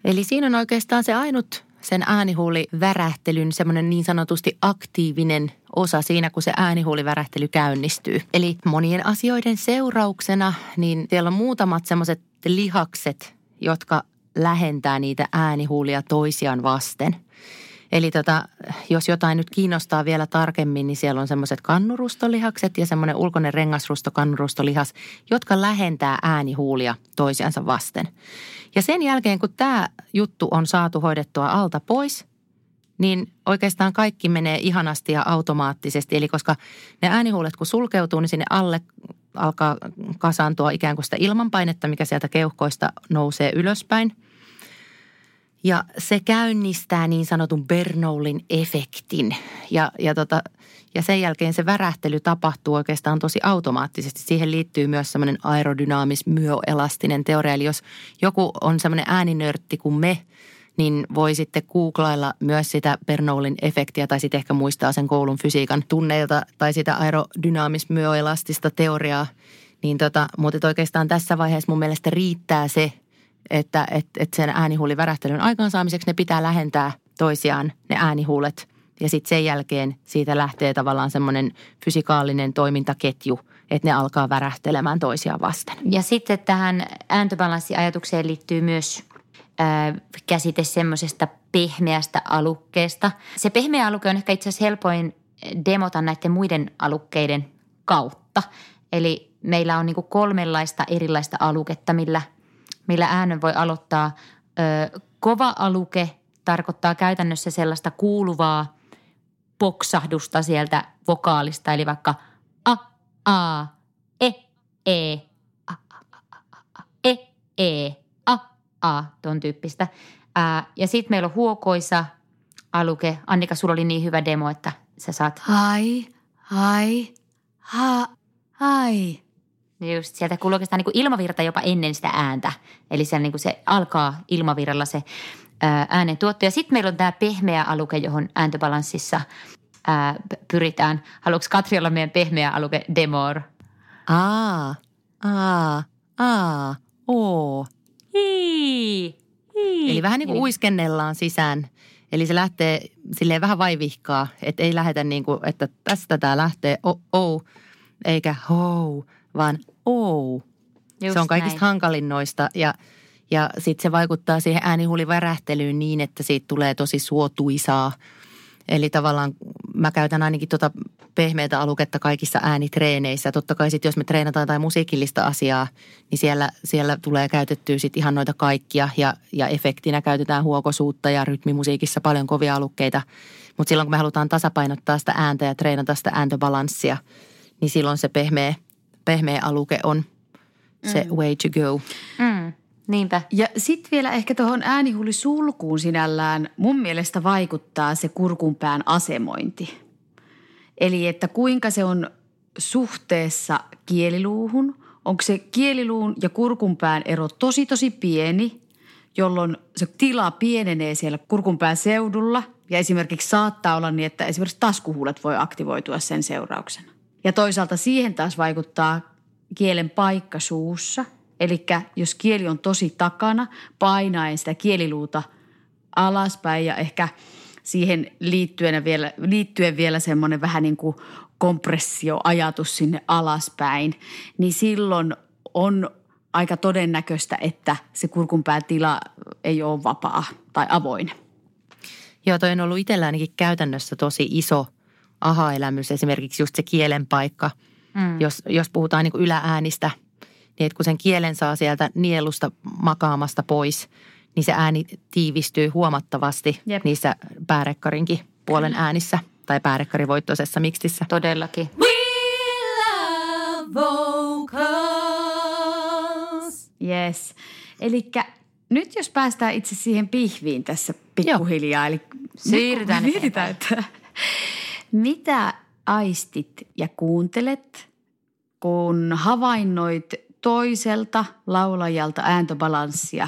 Eli siinä on oikeastaan se ainut sen äänihuulivärähtelyn semmoinen niin sanotusti aktiivinen osa siinä, kun se äänihuulivärähtely käynnistyy. Eli monien asioiden seurauksena, niin siellä on muutamat semmoiset lihakset, jotka lähentää niitä äänihuulia toisiaan vasten. Eli tota, jos jotain nyt kiinnostaa vielä tarkemmin, niin siellä on semmoiset kannurustolihakset ja semmoinen ulkoinen rengasrusto, kannurustolihas, jotka lähentää äänihuulia toisiansa vasten. Ja sen jälkeen, kun tämä juttu on saatu hoidettua alta pois, niin oikeastaan kaikki menee ihanasti ja automaattisesti. Eli koska ne äänihuulet kun sulkeutuu, niin sinne alle alkaa kasaantua ikään kuin sitä ilmanpainetta, mikä sieltä keuhkoista nousee ylöspäin. Ja se käynnistää niin sanotun Bernoullin efektin ja, ja, tota, ja sen jälkeen se värähtely tapahtuu oikeastaan tosi automaattisesti. Siihen liittyy myös semmoinen aerodynaamismyöelastinen teoria. Eli jos joku on semmoinen ääninörtti kuin me, niin voi sitten googlailla myös sitä Bernoullin efektiä tai sitten ehkä muistaa sen koulun fysiikan tunneilta tai sitä aerodynaamismyöelastista teoriaa. Niin tota, mutta oikeastaan tässä vaiheessa mun mielestä riittää se, että et, et sen äänihuulivärähtelyn aikaansaamiseksi ne pitää lähentää toisiaan ne äänihuulet. Ja sitten sen jälkeen siitä lähtee tavallaan semmoinen fysikaalinen toimintaketju, että ne alkaa värähtelemään toisiaan vasten. Ja sitten tähän ääntöbalanssiajatukseen liittyy myös äh, käsite semmoisesta pehmeästä alukkeesta. Se pehmeä aluke on ehkä itse asiassa helpoin demota näiden muiden alukkeiden kautta. Eli meillä on niinku kolmenlaista erilaista aluketta, millä... millä äänen voi aloittaa. Ö, kova aluke tarkoittaa käytännössä sellaista kuuluvaa poksahdusta sieltä vokaalista, eli vaikka a, a, e, e, a, e, e, a, a, tuon tyyppistä. Ää, ja sitten meillä on huokoisa aluke. Annika, sulla oli niin hyvä demo, että sä saat hai, hai, ha, hai. Just sieltä kuuluu oikeastaan niin kuin ilmavirta jopa ennen sitä ääntä. Eli se, niin kuin se alkaa ilmavirralla se ää, äänen tuotto. Ja sitten meillä on tämä pehmeä aluke, johon ääntöbalanssissa ää, pyritään. Haluatko Katri olla meidän pehmeä aluke demor? Aa, aa, aa, oo. Hii, hii. Eli vähän niin kuin uiskennellaan sisään. Eli se lähtee silleen vähän vaivihkaa, että ei lähetä niin kuin, että tästä tämä lähtee o, o, eikä hou. Vaan ou. Just se on kaikista näin. Hankalin noista ja, ja sitten se vaikuttaa siihen äänihuulivärähtelyyn niin, että siitä tulee tosi suotuisaa. Eli tavallaan mä käytän ainakin tuota pehmeätä aluketta kaikissa äänitreeneissä. Totta kai sitten jos me treenataan tai musiikillista asiaa, niin siellä, siellä tulee käytettyä sitten ihan noita kaikkia. Ja, ja efektinä käytetään huokosuutta ja rytmimusiikissa paljon kovia alukkeita. Mutta silloin kun me halutaan tasapainottaa sitä ääntä ja treenata sitä ääntöbalanssia, niin silloin se pehmeä... Pehmeä aluke on se mm. way to go. Mm. Niinpä. Ja sitten vielä ehkä tuohon äänihuulisulkuun sinällään mun mielestä vaikuttaa se kurkunpään asemointi. Eli että kuinka se on suhteessa kieliluuhun. Onko se kieliluun ja kurkunpään ero tosi tosi pieni, jolloin se tila pienenee siellä kurkunpään seudulla. Ja esimerkiksi saattaa olla niin, että esimerkiksi taskuhuulet voi aktivoitua sen seurauksena. Ja toisaalta siihen taas vaikuttaa kielen paikka suussa. Eli jos kieli on tosi takana, painaen sitä kieliluuta alaspäin ja ehkä siihen liittyen vielä, liittyen vielä semmoinen vähän niin kuin kompressioajatus sinne alaspäin, niin silloin on aika todennäköistä, että se kurkunpäätila ei ole vapaa tai avoin. Joo, toi on ollut itsellä ainakin käytännössä tosi iso aha-elämys, esimerkiksi just se kielen paikka. Mm. Jos, jos puhutaan niin kuin ylääänistä, niin että kun sen kielen saa sieltä nielusta makaamasta pois, niin se ääni tiivistyy huomattavasti Jep. niissä päärekkarinkin puolen äänissä tai päärekkarivoittoisessa mikstissä. Todellakin. We love vocals. Yes. Elikkä nyt jos päästään itse siihen pihviin tässä pikkuhiljaa, eli siirrytään eteenpäin. Mitä aistit ja kuuntelet, kun havainnoit toiselta laulajalta ääntöbalanssia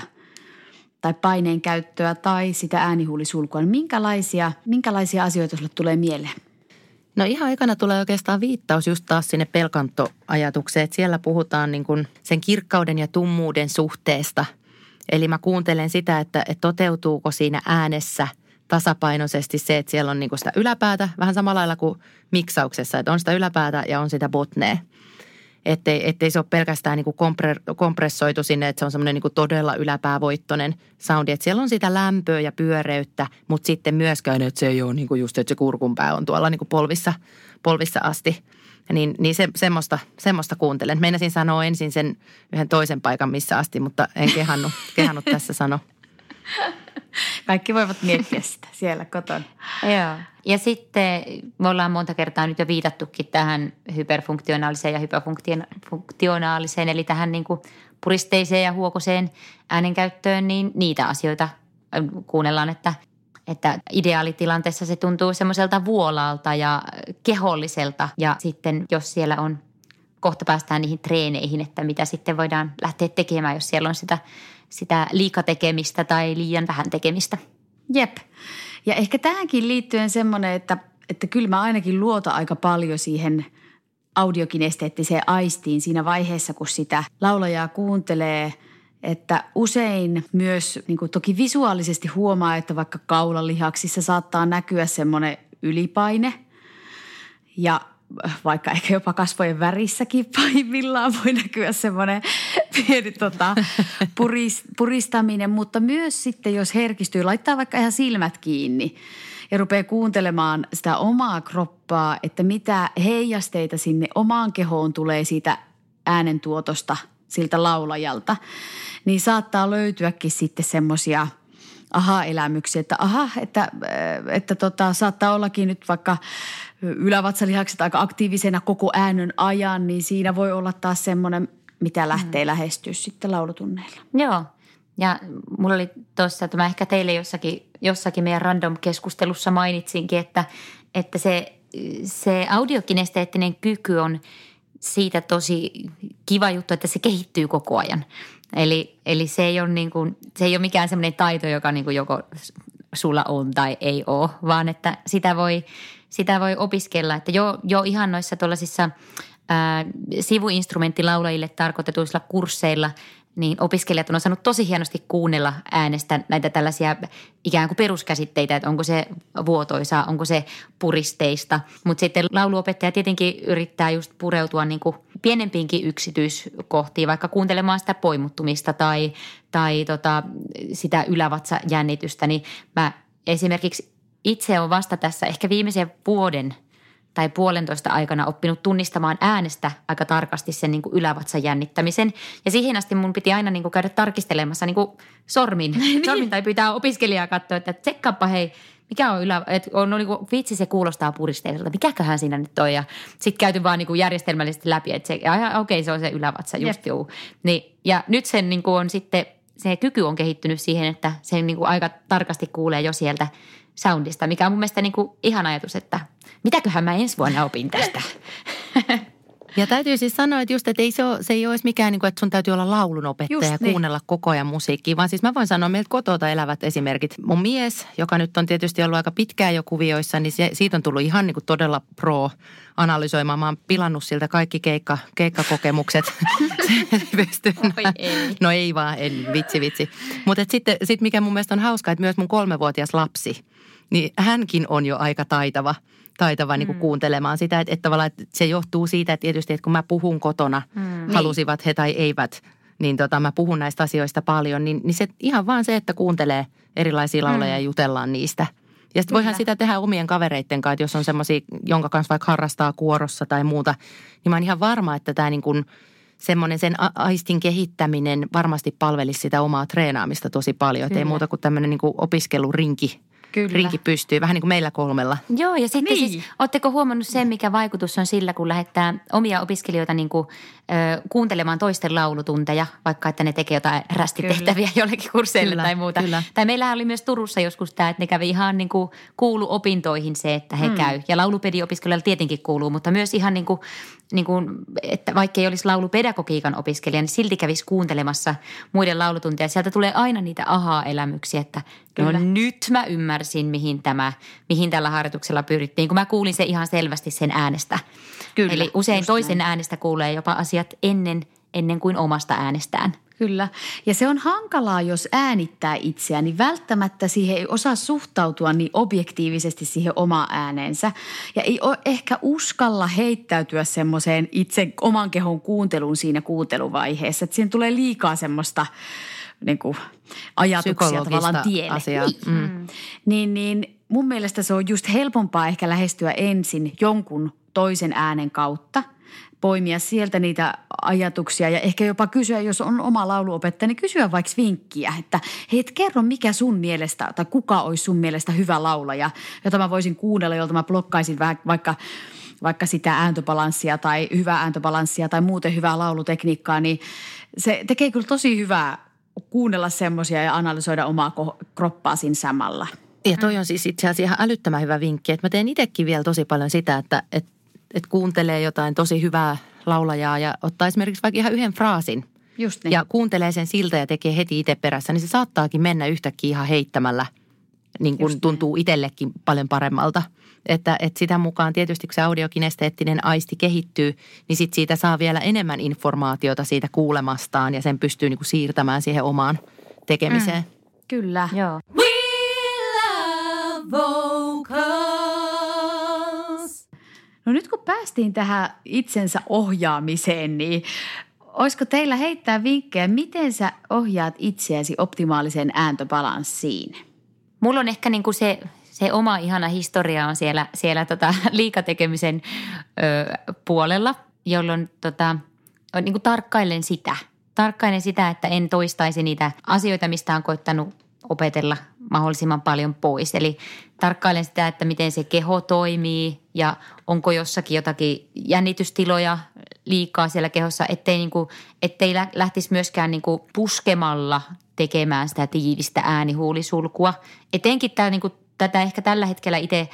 tai paineen käyttöä tai sitä äänihuulisulkua? Minkälaisia, minkälaisia asioita sulle tulee mieleen? No ihan ekana tulee oikeastaan viittaus just taas sinne bel canto-ajatukseen, että siellä puhutaan niin kuin sen kirkkauden ja tummuuden suhteesta. Eli mä kuuntelen sitä, että, että toteutuuko siinä äänessä tasapainoisesti se, että siellä on niin kuin sitä yläpäätä, vähän samalla lailla kuin miksauksessa, että on sitä yläpäätä ja on sitä botnea. Ettei, ettei se ole pelkästään niin kuin kompre, kompressoitu sinne, että se on semmoinen niin kuin todella yläpäävoittoinen soundi. Että siellä on sitä lämpöä ja pyöreyttä, mutta sitten myöskään, että se ei ole niin kuin just, että se kurkunpää on tuolla niin kuin polvissa, polvissa asti. Niin, niin se, semmoista, semmoista kuuntelen. Meinasin sanoa ensin sen yhden toisen paikan missä asti, mutta en kehannut, kehannut tässä sanoa. Kaikki voivat miettiä sitä siellä kotona. Joo. Ja sitten me ollaan monta kertaa nyt jo viitattukin tähän hyperfunktionaaliseen ja hyperfunktionaaliseen, eli tähän niin kuin puristeiseen ja huokoseen äänenkäyttöön, niin niitä asioita kuunnellaan, että, että ideaalitilanteessa se tuntuu semmoiselta vuolaalta ja keholliselta. Ja sitten jos siellä on, kohta päästään niihin treeneihin, että mitä sitten voidaan lähteä tekemään, jos siellä on sitä, sitä liikatekemistä tai liian vähän tekemistä. Jep. Ja ehkä tähänkin liittyen semmoinen, että, että kyllä mä ainakin luotan aika paljon siihen audiokinesteettiseen aistiin siinä vaiheessa, kun sitä laulajaa kuuntelee, että usein myös niin kuin toki visuaalisesti huomaa, että vaikka kaulalihaksissa saattaa näkyä semmoinen ylipaine ja vaikka ehkä jopa kasvojen värissäkin pahimmillaan voi näkyä semmoinen pieni tota, puris, puristaminen, mutta myös sitten jos herkistyy, laittaa vaikka ihan silmät kiinni ja rupeaa kuuntelemaan sitä omaa kroppaa, että mitä heijasteita sinne omaan kehoon tulee siitä äänentuotosta siltä laulajalta, niin saattaa löytyäkin sitten semmoisia aha-elämyksiä, että aha, että, että tota, saattaa ollakin nyt vaikka ylävatsalihakset aika aktiivisena koko äänön ajan, niin siinä voi olla taas semmoinen, mitä lähtee mm. lähestyä sitten laulutunneilla. Joo, ja mulla oli tuossa, että mä ehkä teille jossakin, jossakin meidän random-keskustelussa mainitsinkin, että, että se, se audiokinesteettinen kyky on siitä tosi kiva juttu, että se kehittyy koko ajan. Eli, eli se, ei ole niin kuin, se ei ole mikään semmoinen taito, joka niin kuin joko sulla on tai ei ole, vaan että sitä voi, sitä voi opiskella. Että jo, jo ihan noissa tuollaisissa ää, sivuinstrumenttilaulajille tarkoitetuilla kursseilla, niin opiskelijat on osannut tosi hienosti kuunnella äänestä näitä tällaisia ikään kuin peruskäsitteitä, että onko se vuotoisaa, onko se puristeista. Mutta sitten lauluopettaja tietenkin yrittää just pureutua niin kuin pienempiinkin yksityiskohtiin, vaikka kuuntelemaan sitä poimuttumista tai, tai tota sitä ylävatsajännitystä. Niin mä esimerkiksi itse olen vasta tässä ehkä viimeisen vuoden tai puolentoista aikana oppinut tunnistamaan äänestä aika tarkasti sen niin kuin ylävatsan jännittämisen. Ja siihen asti mun piti aina niin kuin käydä tarkistelemassa niin kuin sormin. sormin tai pyytää opiskelijaa katsoa, että tsekkaappa hei, mikä on ylä... Että on niin kuin, vitsi, se kuulostaa puristeiselta. Mikäköhän siinä nyt on? Ja sitten käyty vaan niin kuin järjestelmällisesti läpi, että se, okei, okay, se on se ylävatsa, just juu. Niin, ja nyt sen niin kuin on sitten, se kyky on kehittynyt siihen, että sen niin kuin aika tarkasti kuulee jo sieltä soundista, mikä on mun mielestä niin kuin ihan ajatus, että mitäköhän mä ensi vuonna opin tästä. Ja täytyy siis sanoa, että just, että ei se, ole, se ei olisi mikään, niin kuin, että sun täytyy olla laulunopettaja just ja niin kuunnella koko ajan musiikkia, vaan siis mä voin sanoa meiltä kotota elävät esimerkit. Mun mies, joka nyt on tietysti ollut aika pitkään jo kuvioissa, niin se, siitä on tullut ihan niin kuin todella pro analysoimaan. Mä oon pilannut siltä kaikki keikka, keikkakokemukset. Oi ei. No ei vaan, en, vitsi vitsi. Mutta sitten sit mikä mun mielestä on hauskaa, että myös mun kolmevuotias lapsi, niin hänkin on jo aika taitava. taitava niin kuin mm. kuuntelemaan sitä, että, että tavallaan että se johtuu siitä, että tietysti, että kun mä puhun kotona, mm. halusivat he tai eivät, niin tota, mä puhun näistä asioista paljon, niin, niin se ihan vaan se, että kuuntelee erilaisia lauleja mm. ja jutellaan niistä. Ja sitten voihan sitä tehdä omien kavereitten kanssa, että jos on semmoisia, jonka kanssa vaikka harrastaa kuorossa tai muuta, niin mä oon ihan varma, että tämä niin kuin semmoinen sen aistin kehittäminen varmasti palvelisi sitä omaa treenaamista tosi paljon. Että ei muuta kuin tämmöinen niin kuin opiskelurinki. Kyllä. Rinki pystyy, vähän niin kuin meillä kolmella. Joo, ja sitten niin. Siis, ootteko huomannut sen, mikä vaikutus on sillä, kun lähettää omia opiskelijoita niin kuin, ö, kuuntelemaan toisten laulutunteja, vaikka että ne tekee jotain rästitehtäviä kyllä. jollekin kursseille kyllä, tai muuta. Kyllä. Tai meillähän oli myös Turussa joskus tämä, että ne kävi ihan niin kuin kuuluopintoihin se, että he hmm. käy. Ja laulupediopiskelijoilla tietenkin kuuluu, mutta myös ihan niin kuin, niin kuin, että vaikka ei olisi laulupedagogiikan opiskelija, niin silti kävisi kuuntelemassa muiden laulutunteja. Sieltä tulee aina niitä aha-elämyksiä, että kyllä. No nyt mä ymmärrän. ymmärsin, mihin, tämä, mihin tällä harjoituksella pyrittiin, kun mä kuulin se ihan selvästi sen äänestä. Kyllä, eli usein toisen näin. Äänestä kuulee jopa asiat ennen, ennen kuin omasta äänestään. Kyllä. Ja se on hankalaa, jos äänittää itseään, niin välttämättä siihen ei osaa suhtautua niin objektiivisesti siihen omaan ääneensä. Ja ei ehkä uskalla heittäytyä semmoiseen itse oman kehon kuunteluun siinä kuunteluvaiheessa. Että siihen tulee liikaa semmoista niin kuin, ajatuksia tavallaan tielle. Asiaa. Niin. Mm. Niin, niin mun mielestä se on just helpompaa ehkä lähestyä ensin jonkun toisen äänen kautta. Poimia sieltä niitä ajatuksia ja ehkä jopa kysyä, jos on oma lauluopettaja, niin kysyä vaikka vinkkiä, että hei, et kerro mikä sun mielestä tai kuka olisi sun mielestä hyvä laulaja, jota mä voisin kuunnella, jolta mä blokkaisin vähän vaikka, vaikka sitä ääntöbalanssia tai hyvää ääntöbalanssia tai muuten hyvää laulutekniikkaa, niin se tekee kyllä tosi hyvää kuunnella semmoisia ja analysoida omaa kroppaa siinä samalla. Ja toi on siis itse asiassa ihan älyttömän hyvä vinkki, että mä teen itsekin vielä tosi paljon sitä, että, että että kuuntelee jotain tosi hyvää laulajaa ja ottaa esimerkiksi vaikka ihan yhden fraasin. Just niin. Ja kuuntelee sen siltä ja tekee heti itse perässä, niin se saattaakin mennä yhtäkkiä ihan heittämällä, niin kuin tuntuu itsellekin paljon paremmalta. Että, että sitä mukaan tietysti, kun se audiokinesteettinen aisti kehittyy, niin sit siitä saa vielä enemmän informaatiota siitä kuulemastaan ja sen pystyy niin kuin siirtämään siihen omaan tekemiseen. Mm. Kyllä. Joo. We love vocals. No nyt kun päästiin tähän itsensä ohjaamiseen, niin olisiko teillä heittää vinkkejä, miten sä ohjaat itseäsi optimaaliseen ääntöbalanssiin? Mulla on ehkä niin kuin se, se oma ihana historia on siellä, siellä tota liikatekemisen ö, puolella, jolloin tota, niin kuin tarkkailen sitä. Tarkkailen sitä, että en toistaisi niitä asioita, mistä on koittanut opetella mahdollisimman paljon pois. Eli tarkkailen sitä, että miten se keho toimii ja onko jossakin jotakin jännitystiloja liikaa siellä kehossa, ettei, niin kuin, ettei lähtisi myöskään niin kuin puskemalla tekemään sitä tiivistä äänihuulisulkua. Etenkin tämä, niin kuin, tätä ehkä tällä hetkellä itse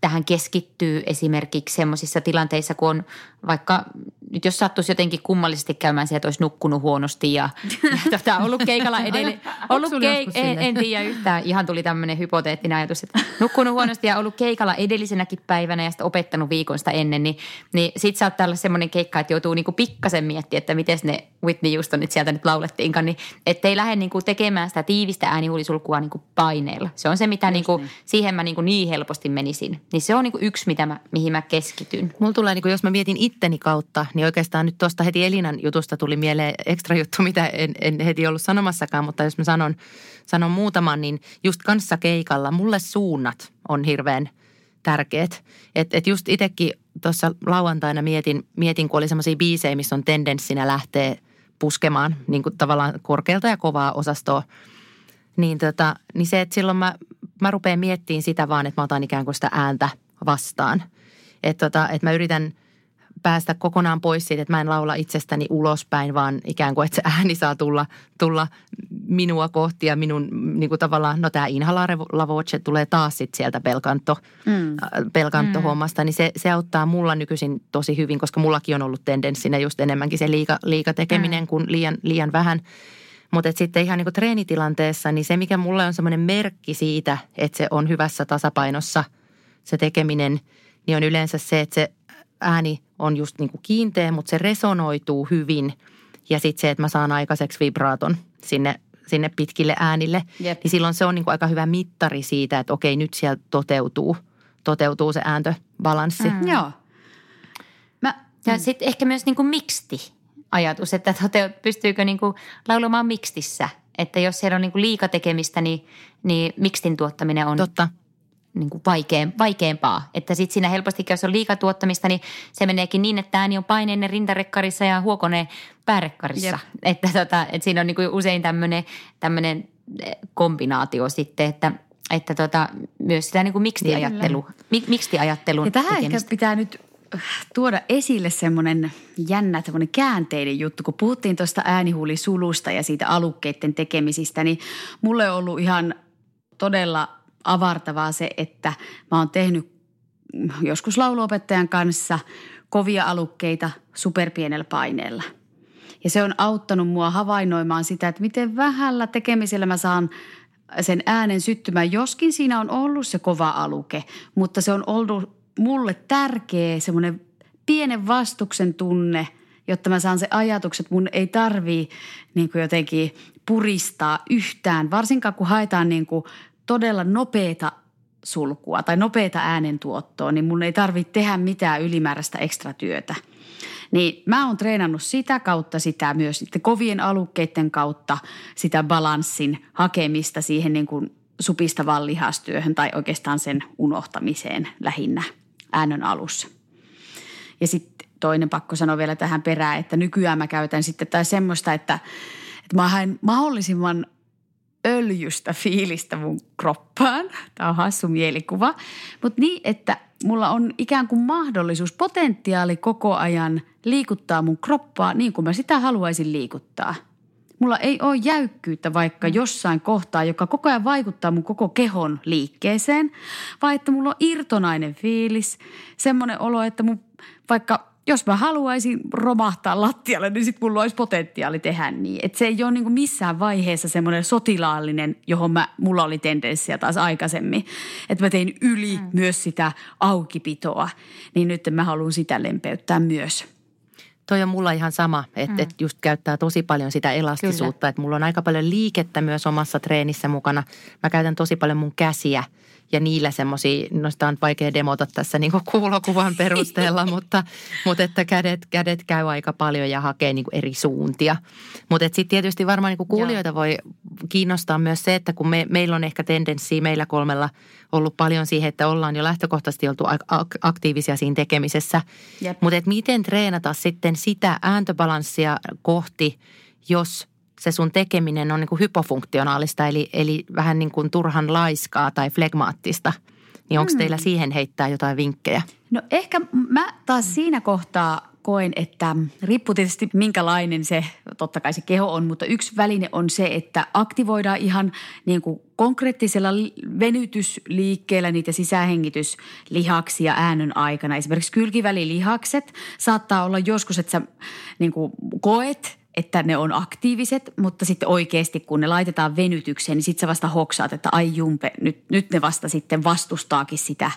tähän keskittyy esimerkiksi semmoisissa tilanteissa, kun on vaikka nyt jos sattuisi jotenkin kummallisesti käymään se, että olisi nukkunut huonosti ja, ja tota, ollut keikalla edelleen. Ollut keik- en, en tiedä yhtään. Ihan tuli tämmöinen hypoteettinen ajatus, että nukkunut huonosti ja ollut keikalla edellisenäkin päivänä ja sitten opettanut viikon sitä ennen. Niin, niin sitten saattaa olla semmoinen keikka, että joutuu niinku pikkasen miettimään, että miten ne Whitney Houstonit sieltä nyt laulettiinkaan. Niin, että ei lähde niinku tekemään sitä tiivistä äänihuulisulkua niinku paineilla. Se on se, mitä niinku, niin. siihen mä niinku niin helposti menisin. Niin se on niinku yksi, mitä mä, mihin mä keskityn. Mulla tulee, niinku, jos mä mietin itteni kautta, niin oikeastaan nyt tuosta heti Elinan jutusta tuli mieleen ekstra juttu, mitä en, en heti ollut sanomassakaan, mutta jos mä sanon, sanon muutaman, niin just kanssakeikalla mulle suunnat on hirveän tärkeät. Että et just itsekin tuossa lauantaina mietin, mietin, kun oli semmoisia biisejä, missä on tendenssinä lähtee puskemaan niin kuin tavallaan korkealta ja kovaa osastoa, niin, tota, niin se, että silloin mä, mä rupean miettimään sitä vaan, että mä otan ikään kuin sitä ääntä vastaan. Että tota, et mä yritän päästä kokonaan pois siitä, että mä en laula itsestäni ulospäin, vaan ikään kuin, että se ääni saa tulla, tulla minua kohti ja minun niin kuin tavallaan, no tämä Inhalare La Voce tulee taas sitten sieltä bel canto, mm. bel canto mm. hommasta, niin se, se auttaa mulla nykyisin tosi hyvin, koska mullakin on ollut tendenssinä just enemmänkin se liika, liika tekeminen mm. kuin liian, liian vähän. Mutta sitten ihan niin kuin treenitilanteessa, niin se mikä mulle on semmoinen merkki siitä, että se on hyvässä tasapainossa se tekeminen, niin on yleensä se, että se ääni on just niin kuin kiinteä, mutta se resonoituu hyvin ja sitten se, että mä saan aikaiseksi vibraaton sinne, sinne pitkille äänille, yep. niin silloin se on niin kuin aika hyvä mittari siitä, että okei, nyt siellä toteutuu, toteutuu se ääntöbalanssi. Mm. Joo. Mä, ja mm. sitten ehkä myös niin kuin mixti-ajatus, että toteut, pystyykö niin kuin laulamaan mixtissä, että jos siellä on niin kuin liikatekemistä, niin, niin mixtin tuottaminen on totta. Niin kuin vaikeampaa. Että sitten siinä helposti, jos on liikatuottamista, niin se meneekin niin, että ääni on paineinen rintarekkarissa ja huokoneen päärekkarissa. Että, tota, että siinä on niin kuin usein tämmöinen kombinaatio sitten, että, että tota, myös sitä niin kuin mixti-ajattelu, mixti-ajattelun tekemistä. Tähän ehkä pitää nyt tuoda esille semmoinen jännä, semmoinen käänteinen juttu. Kun puhuttiin tuosta äänihuulisulusta ja siitä alukkeiden tekemisistä, niin mulle on ollut ihan todella avartavaa se, että mä oon tehnyt joskus lauluopettajan kanssa kovia alukkeita superpienellä paineella. Ja se on auttanut mua havainnoimaan sitä, että miten vähällä tekemisellä mä saan sen äänen syttymään, joskin siinä on ollut se kova aluke, mutta se on ollut mulle tärkeä semmoinen pienen vastuksen tunne, jotta mä saan se ajatukset, mun ei tarvii niin kuin jotenkin puristaa yhtään, varsinkaan kun haetaan niin kuin todella nopeata sulkua tai nopeata äänentuottoa, niin mun ei tarvitse tehdä mitään ylimääräistä ekstratyötä. Niin mä oon treenannut sitä kautta sitä myös sitten kovien alukkeiden kautta sitä balanssin hakemista siihen niin kuin supistavaan lihastyöhön tai oikeastaan sen unohtamiseen lähinnä äänön alussa. Ja sitten toinen pakko sanoa vielä tähän perään, että nykyään mä käytän sitten tai semmoista, että, että mä haen mahdollisimman öljystä fiilistä mun kroppaan. Tämä on hassu mielikuva, mutta niin, että mulla on ikään kuin mahdollisuus, potentiaali koko ajan liikuttaa mun kroppaa niin kuin mä sitä haluaisin liikuttaa. Mulla ei ole jäykkyyttä vaikka jossain kohtaa, joka koko ajan vaikuttaa mun koko kehon liikkeeseen, vaan että mulla on irtonainen fiilis, semmoinen olo, että mun, vaikka jos mä haluaisin romahtaa lattialle, niin sit mulla olisi potentiaali tehdä niin. Että se ei ole niin kuin missään vaiheessa semmoinen sotilaallinen, johon mä, mulla oli tendenssiä taas aikaisemmin. Että mä tein yli mm. myös sitä aukipitoa, niin nyt mä haluan sitä lempeyttää myös. Toi on mulla ihan sama, että mm. et just käyttää tosi paljon sitä elastisuutta. Että mulla on aika paljon liikettä myös omassa treenissä mukana. Mä käytän tosi paljon mun käsiä ja niillä semmoisia, no sitä on vaikea demota tässä niin kuin kuulokuvan perusteella, mutta, mutta että kädet, kädet käy aika paljon ja hakee niin kuin eri suuntia. Mutta sitten tietysti varmaan niin kuin kuulijoita Joo. voi kiinnostaa myös se, että kun me, meillä on ehkä tendenssiä meillä kolmella ollut paljon siihen, että ollaan jo lähtökohtaisesti oltu aktiivisia siinä tekemisessä. Jep. Mutta että miten treenata sitten sitä ääntöbalanssia kohti, jos se sun tekeminen on niin kuin hypofunktionaalista, eli, eli vähän niin kuin turhan laiskaa tai flegmaattista. Niin onko hmm. teillä siihen heittää jotain vinkkejä? No ehkä mä taas siinä kohtaa koen, että riippuu tietysti minkälainen se, totta kai se keho on, mutta yksi väline on se, että aktivoidaan ihan niin kuin konkreettisella venytysliikkeellä niitä sisähengityslihaksia äänön aikana. Esimerkiksi kylkivälilihakset saattaa olla joskus, että sä niin kuin koet, että ne on aktiiviset, mutta sitten oikeasti kun ne laitetaan venytykseen, niin sitten sä vasta hoksaat, että ai jumpe, nyt, nyt ne vasta sitten vastustaakin sitä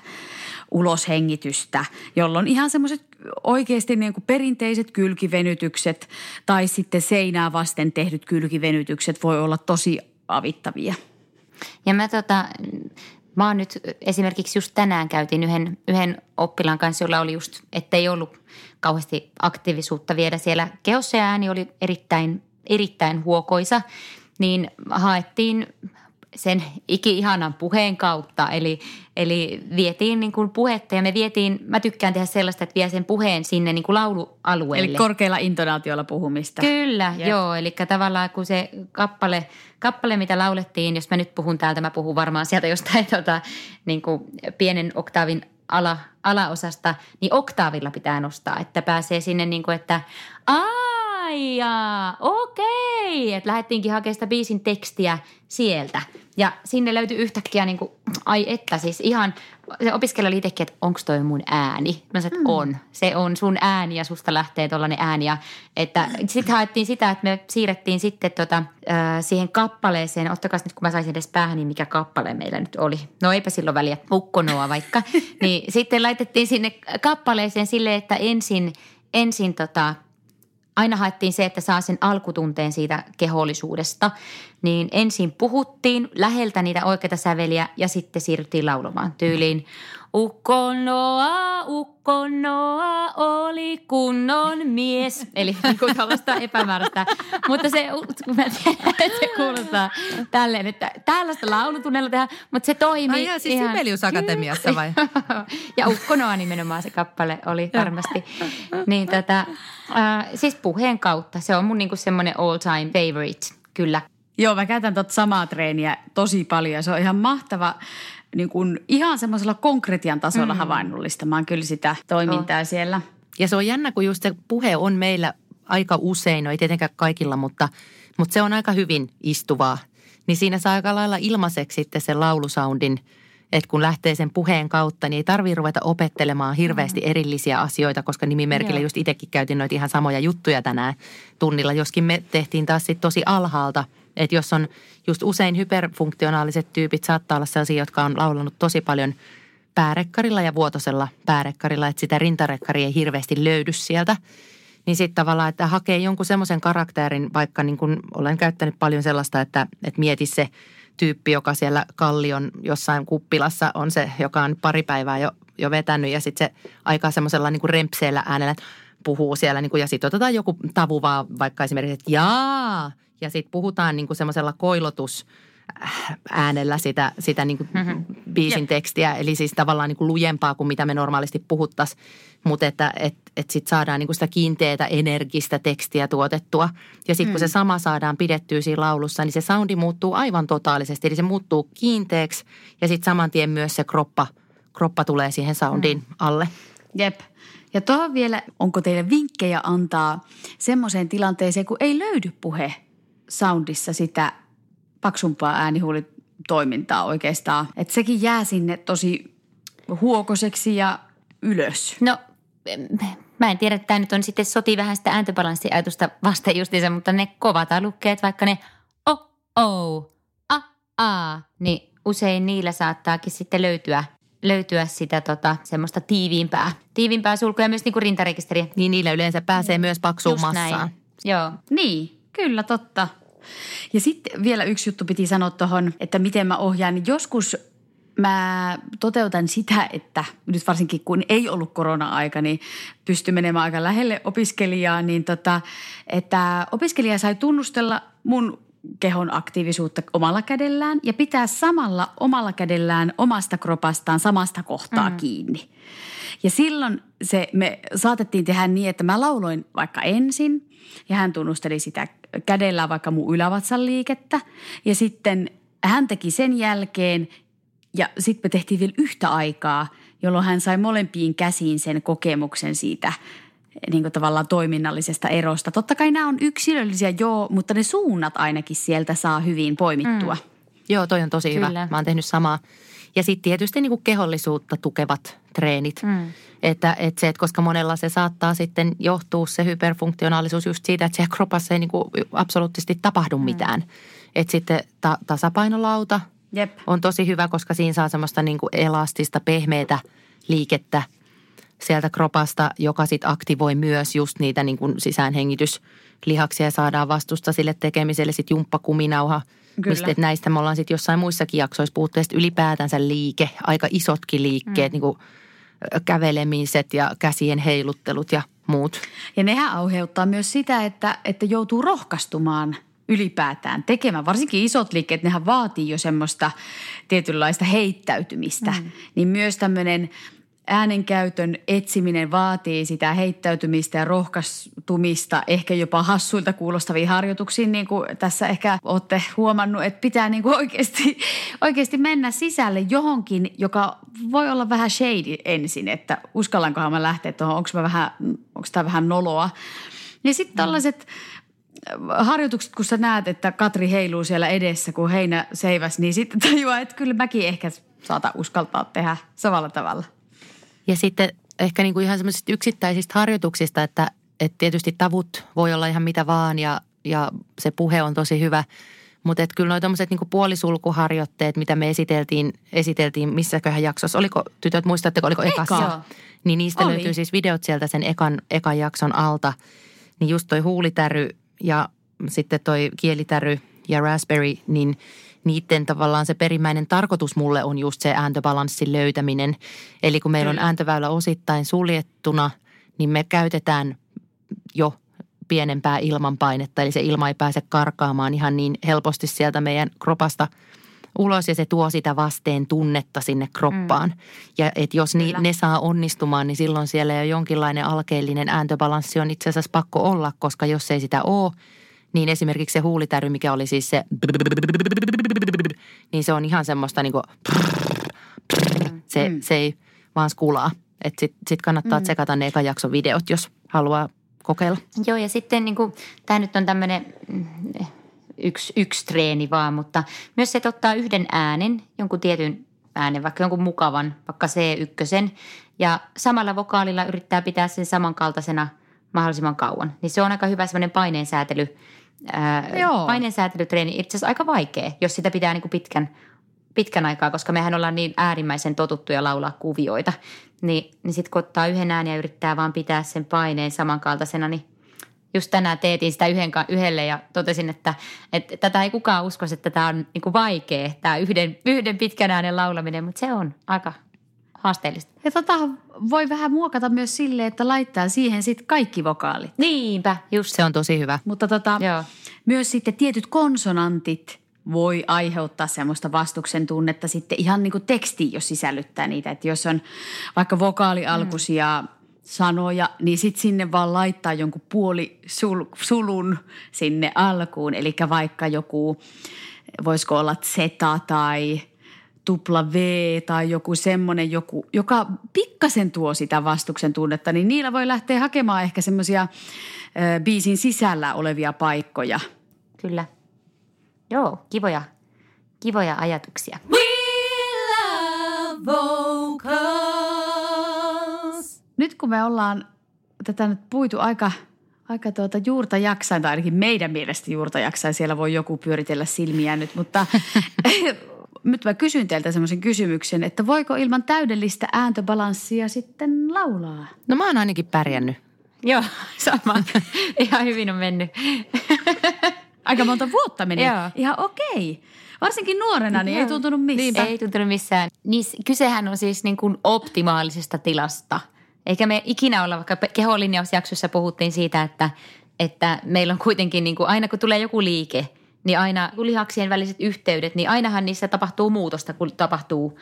uloshengitystä, jolloin ihan semmoiset oikeasti niin kuin perinteiset kylkivenytykset tai sitten seinää vasten tehdyt kylkivenytykset voi olla tosi avittavia. Ja mä tota... Mä oon nyt esimerkiksi just tänään käytiin yhden, yhden oppilaan kanssa, jolla oli just, ettei ollut kauheasti aktiivisuutta viedä siellä kehossa ja ääni oli erittäin, erittäin huokoisa, niin haettiin sen iki-ihanan puheen kautta, eli, eli vietiin niin kuin puhetta ja me vietiin, mä tykkään tehdä sellaista, että vie sen puheen sinne niin kuin laulualueelle. Eli korkeilla intonaatiolla puhumista. Kyllä, yep. joo, eli tavallaan kun se kappale, kappale, mitä laulettiin, jos mä nyt puhun täältä, mä puhun varmaan sieltä jostain tuota, niin kuin pienen oktaavin ala, alaosasta, niin oktaavilla pitää nostaa, että pääsee sinne niin kuin, että aah, aijaa, okei, että lähdettiinkin hakemaan sitä biisin tekstiä sieltä. Ja sinne löytyi yhtäkkiä niin kuin, ai että siis ihan, se opiskelija oli itsekin, että onko toi mun ääni? Mä sanoin, että on, se on sun ääni ja susta lähtee tollainen ääni. Sitten haettiin sitä, että me siirrettiin sitten tota, äh, siihen kappaleeseen, ottakaa nyt kun mä saisin edes päähän, niin mikä kappale meillä nyt oli. No eipä silloin väliä, ukkonoa vaikka. Niin sitten laitettiin sinne kappaleeseen silleen, että ensin, ensin tota... Aina haettiin se, että saa sen alkutunteen siitä kehollisuudesta, niin ensin puhuttiin läheltä niitä oikeita säveliä ja sitten siirryttiin laulamaan tyyliin. Ukkonoa, ukkonoa oli kunnon mies. Eli niin kuin tällaista epämääräistä. Mutta se, mä tiedän, se kuulostaa tälleen, että tällaista laulutunnella tehdään, mutta se toimii. Ai ihan siis Symbelius Akatemiassa vai? Ja ukkonoa nimenomaan se kappale oli varmasti. Niin tätä, äh, siis puheen kautta. Se on mun niinku semmoinen all time favorite, kyllä. Joo, mä käytän tuota samaa treeniä tosi paljon. Se on ihan mahtava, niin kuin ihan semmoisella konkretian tasolla mm. havainnollistamaan kyllä sitä toimintaa oh. siellä. Ja se on jännä, kun just se puhe on meillä aika usein, no ei tietenkään kaikilla, mutta, mutta se on aika hyvin istuvaa. Niin siinä saa aika lailla ilmaiseksi sitten sen laulusoundin, että kun lähtee sen puheen kautta, niin ei tarvitse ruveta opettelemaan hirveästi mm. erillisiä asioita, koska nimimerkillä Joo. just itsekin käytin noita ihan samoja juttuja tänään tunnilla, joskin me tehtiin taas sit tosi alhaalta Että jos on just usein hyperfunktionaaliset tyypit, saattaa olla sellaisia, jotka on laulanut tosi paljon päärekkarilla ja vuotosella päärekkarilla, että sitä rintarekkaria ei hirveästi löydy sieltä. Niin sitten tavallaan, että hakee jonkun semmoisen karakterin, vaikka niin kuin olen käyttänyt paljon sellaista, että, että mieti se tyyppi, joka siellä kallion jossain kuppilassa on se, joka on pari päivää jo, jo vetänyt ja sitten se aika semmoisella niin kuin rempseellä äänellä puhuu siellä niin kuin, ja sitten otetaan joku tavu vaan vaikka esimerkiksi, että jaa, ja sitten puhutaan niin kuin semmoisella koilotus äänellä sitä, sitä niin kuin mm-hmm. biisin yep. tekstiä, eli siis tavallaan niin kuin lujempaa kuin mitä me normaalisti puhuttaisiin, mutta että et, et sitten saadaan niin kuin sitä kiinteätä, energistä tekstiä tuotettua. Ja sitten mm. kun se sama saadaan pidettyä siinä laulussa, niin se soundi muuttuu aivan totaalisesti, eli se muuttuu kiinteäksi ja sitten saman tien myös se kroppa, kroppa tulee siihen soundiin mm. alle. Jep. Ja tuohon vielä, onko teille vinkkejä antaa semmoiseen tilanteeseen, kun ei löydy puhe soundissa sitä paksumpaa äänihuulitoimintaa oikeastaan. Että sekin jää sinne tosi huokoseksi ja ylös. No, mä en tiedä, että tämä nyt on sitten sotii vähän sitä ääntöbalanssiajatusta vastaan justiinsa, mutta ne kovat alukkeet, vaikka ne o, o, a, a, niin usein niillä saattaakin sitten löytyä, löytyä sitä tota, semmoista tiiviimpää, tiiviimpää sulkua ja myös niin kuin rintarekisteriä. Niin niillä yleensä pääsee myös paksuun massaan. Joo. Niin, kyllä totta. Ja sitten vielä yksi juttu piti sanoa tuohon, että miten mä ohjaan. Joskus mä toteutan sitä, että nyt varsinkin kun ei ollut korona-aika, niin pystyi menemään aika lähelle opiskelijaa, niin tota, että opiskelija sai tunnustella mun kehon aktiivisuutta omalla kädellään ja pitää samalla omalla kädellään omasta kropastaan samasta kohtaa mm. kiinni. Ja silloin se, me saatettiin tehdä niin, että mä lauloin vaikka ensin ja hän tunnusteli sitä kädellä vaikka mun ylävatsan liikettä ja sitten hän teki sen jälkeen ja sitten me tehtiin vielä yhtä aikaa, jolloin hän sai molempiin käsiin sen kokemuksen siitä niin kuin tavallaan toiminnallisesta erosta. Totta kai nämä on yksilöllisiä, joo, mutta ne suunnat ainakin sieltä saa hyvin poimittua. Mm. Joo, toi on tosi Kyllä. hyvä. Mä oon tehnyt samaa. Ja sitten tietysti niin kuin kehollisuutta tukevat treenit. Mm. Että, että se, että koska monella se saattaa sitten johtua se hyperfunktionaalisuus just siitä, että siellä kropassa ei niin kuin absoluuttisesti tapahdu mm. mitään. Että sitten ta- tasapainolauta Jep. on tosi hyvä, koska siinä saa semmoista niin kuin elastista, pehmeätä liikettä sieltä kropasta, joka sitten aktivoi myös just niitä niin kuin sisäänhengityslihaksia ja saadaan vastusta sille tekemiselle. Sitten jumppakuminauha, Kyllä. mistä että näistä me ollaan sitten jossain muissakin jaksoissa puhuttu. Ja sitten ylipäätänsä liike, aika isotkin liikkeet, mm. niin kuin kävelemiset ja käsien heiluttelut ja muut. Ja nehän aiheuttaa myös sitä, että, että joutuu rohkaistumaan ylipäätään tekemään. Varsinkin isot liikkeet, nehän vaatii jo semmoista tietynlaista heittäytymistä. Mm. Niin myös tämmöinen äänenkäytön etsiminen vaatii sitä heittäytymistä ja rohkaistumista, ehkä jopa hassuilta kuulostaviin harjoituksiin, niin kuin tässä ehkä olette huomannut, että pitää niin kuin oikeasti, oikeasti mennä sisälle johonkin, joka voi olla vähän shady ensin, että uskallankohan mä lähteä tuohon, onko mä vähän, onko tää vähän noloa. Ja sitten tällaiset harjoitukset, kun sä näet, että Katri heiluu siellä edessä, kun heinä seiväs, niin sitten tajuaa, että kyllä mäkin ehkä saatan uskaltaa tehdä samalla tavalla. Ja sitten ehkä niin kuin ihan semmoisista yksittäisistä harjoituksista, että, että tietysti tavut voi olla ihan mitä vaan ja, ja se puhe on tosi hyvä. Mutta että kyllä nuo tommoset niin kuin puolisulkuharjoitteet, mitä me esiteltiin, esiteltiin missäköhän jaksossa. Oliko, tytöt muistatteko, oliko Eka. ekassa? Niin niistä Oli. löytyy siis videot sieltä sen ekan, ekan jakson alta. Niin just toi huulitäry ja sitten toi kielitäry ja raspberry, niin niiden tavallaan se perimmäinen tarkoitus mulle on just se ääntöbalanssin löytäminen. Eli kun meillä on ääntöväylä osittain suljettuna, niin me käytetään jo pienempää ilmanpainetta. Eli se ilma ei pääse karkaamaan ihan niin helposti sieltä meidän kropasta ulos ja se tuo sitä vasteen tunnetta sinne kroppaan. Mm. Ja et jos ni, ne saa onnistumaan, niin silloin siellä jo jonkinlainen alkeellinen ääntöbalanssi on itse asiassa pakko olla, koska jos ei sitä ole, niin esimerkiksi se huulitäry, mikä oli siis se, niin se on ihan semmoista niinku, se, se ei vaan skulaa. Että sit, sit kannattaa tsekata ne eka jakson videot, jos haluaa kokeilla. Joo, ja sitten niinku, tää nyt on tämmönen yksi, yksi treeni vaan, mutta myös se, että ottaa yhden äänen, jonkun tietyn äänen, vaikka jonkun mukavan, vaikka C yksi, ja samalla vokaalilla yrittää pitää sen samankaltaisena mahdollisimman kauan. Niin se on aika hyvä semmoinen paineen säätely painensäätelytreeni itse asiassa aika vaikea, jos sitä pitää niin kuin pitkän, pitkän aikaa, koska mehän ollaan niin äärimmäisen totuttuja laulaa kuvioita. Niin, niin sitten kun ottaa yhden ääni ja yrittää vaan pitää sen paineen samankaltaisena, niin just tänään teetin sitä yhden, yhdelle ja totesin, että, että tätä ei kukaan uskoisi, että tämä on niin kuin vaikea, tämä yhden, yhden pitkän äänen laulaminen, mutta se on aika haasteellista. Ja tota voi vähän muokata myös sille, että laittaa siihen sitten kaikki vokaalit. Niinpä, just se on tosi hyvä. Mutta tota, myös sitten tietyt konsonantit voi aiheuttaa semmoista vastuksen tunnetta sitten ihan niin kuin tekstiin, jos sisällyttää niitä. Että jos on vaikka vokaalialkuisia mm. sanoja, niin sitten sinne vaan laittaa jonkun puoli sul, sulun sinne alkuun. Eli vaikka joku, voisiko olla zeta tai tupla V tai joku semmoinen, joku, joka pikkasen tuo sitä vastuksen tunnetta, niin niillä voi lähteä hakemaan ehkä semmoisia biisin sisällä olevia paikkoja. Kyllä. Joo, kivoja, kivoja ajatuksia. We love vocals. Nyt kun me ollaan tätä nyt puitu aika, aika tuota juurta jaksain, tai ainakin meidän mielestä juurta jaksain, siellä voi joku pyöritellä silmiä nyt, mutta nyt mä kysyn teiltä semmoisen kysymyksen, että voiko ilman täydellistä ääntöbalanssia sitten laulaa? No mä oon ainakin pärjännyt. Joo, sama. Ihan hyvin on mennyt. Aika monta vuotta meni. Joo. Ihan okei. Varsinkin nuorena, niin joo, ei tuntunut missään. Ei tuntunut missään. Niin, kysehän on siis niin kuin optimaalisesta tilasta. Eikä me ikinä olla, vaikka keholinjausjaksossa puhuttiin siitä, että, että meillä on kuitenkin niin kuin, aina kun tulee joku liike, niin aina lihaksien väliset yhteydet, niin ainahan niissä tapahtuu muutosta, kun tapahtuu,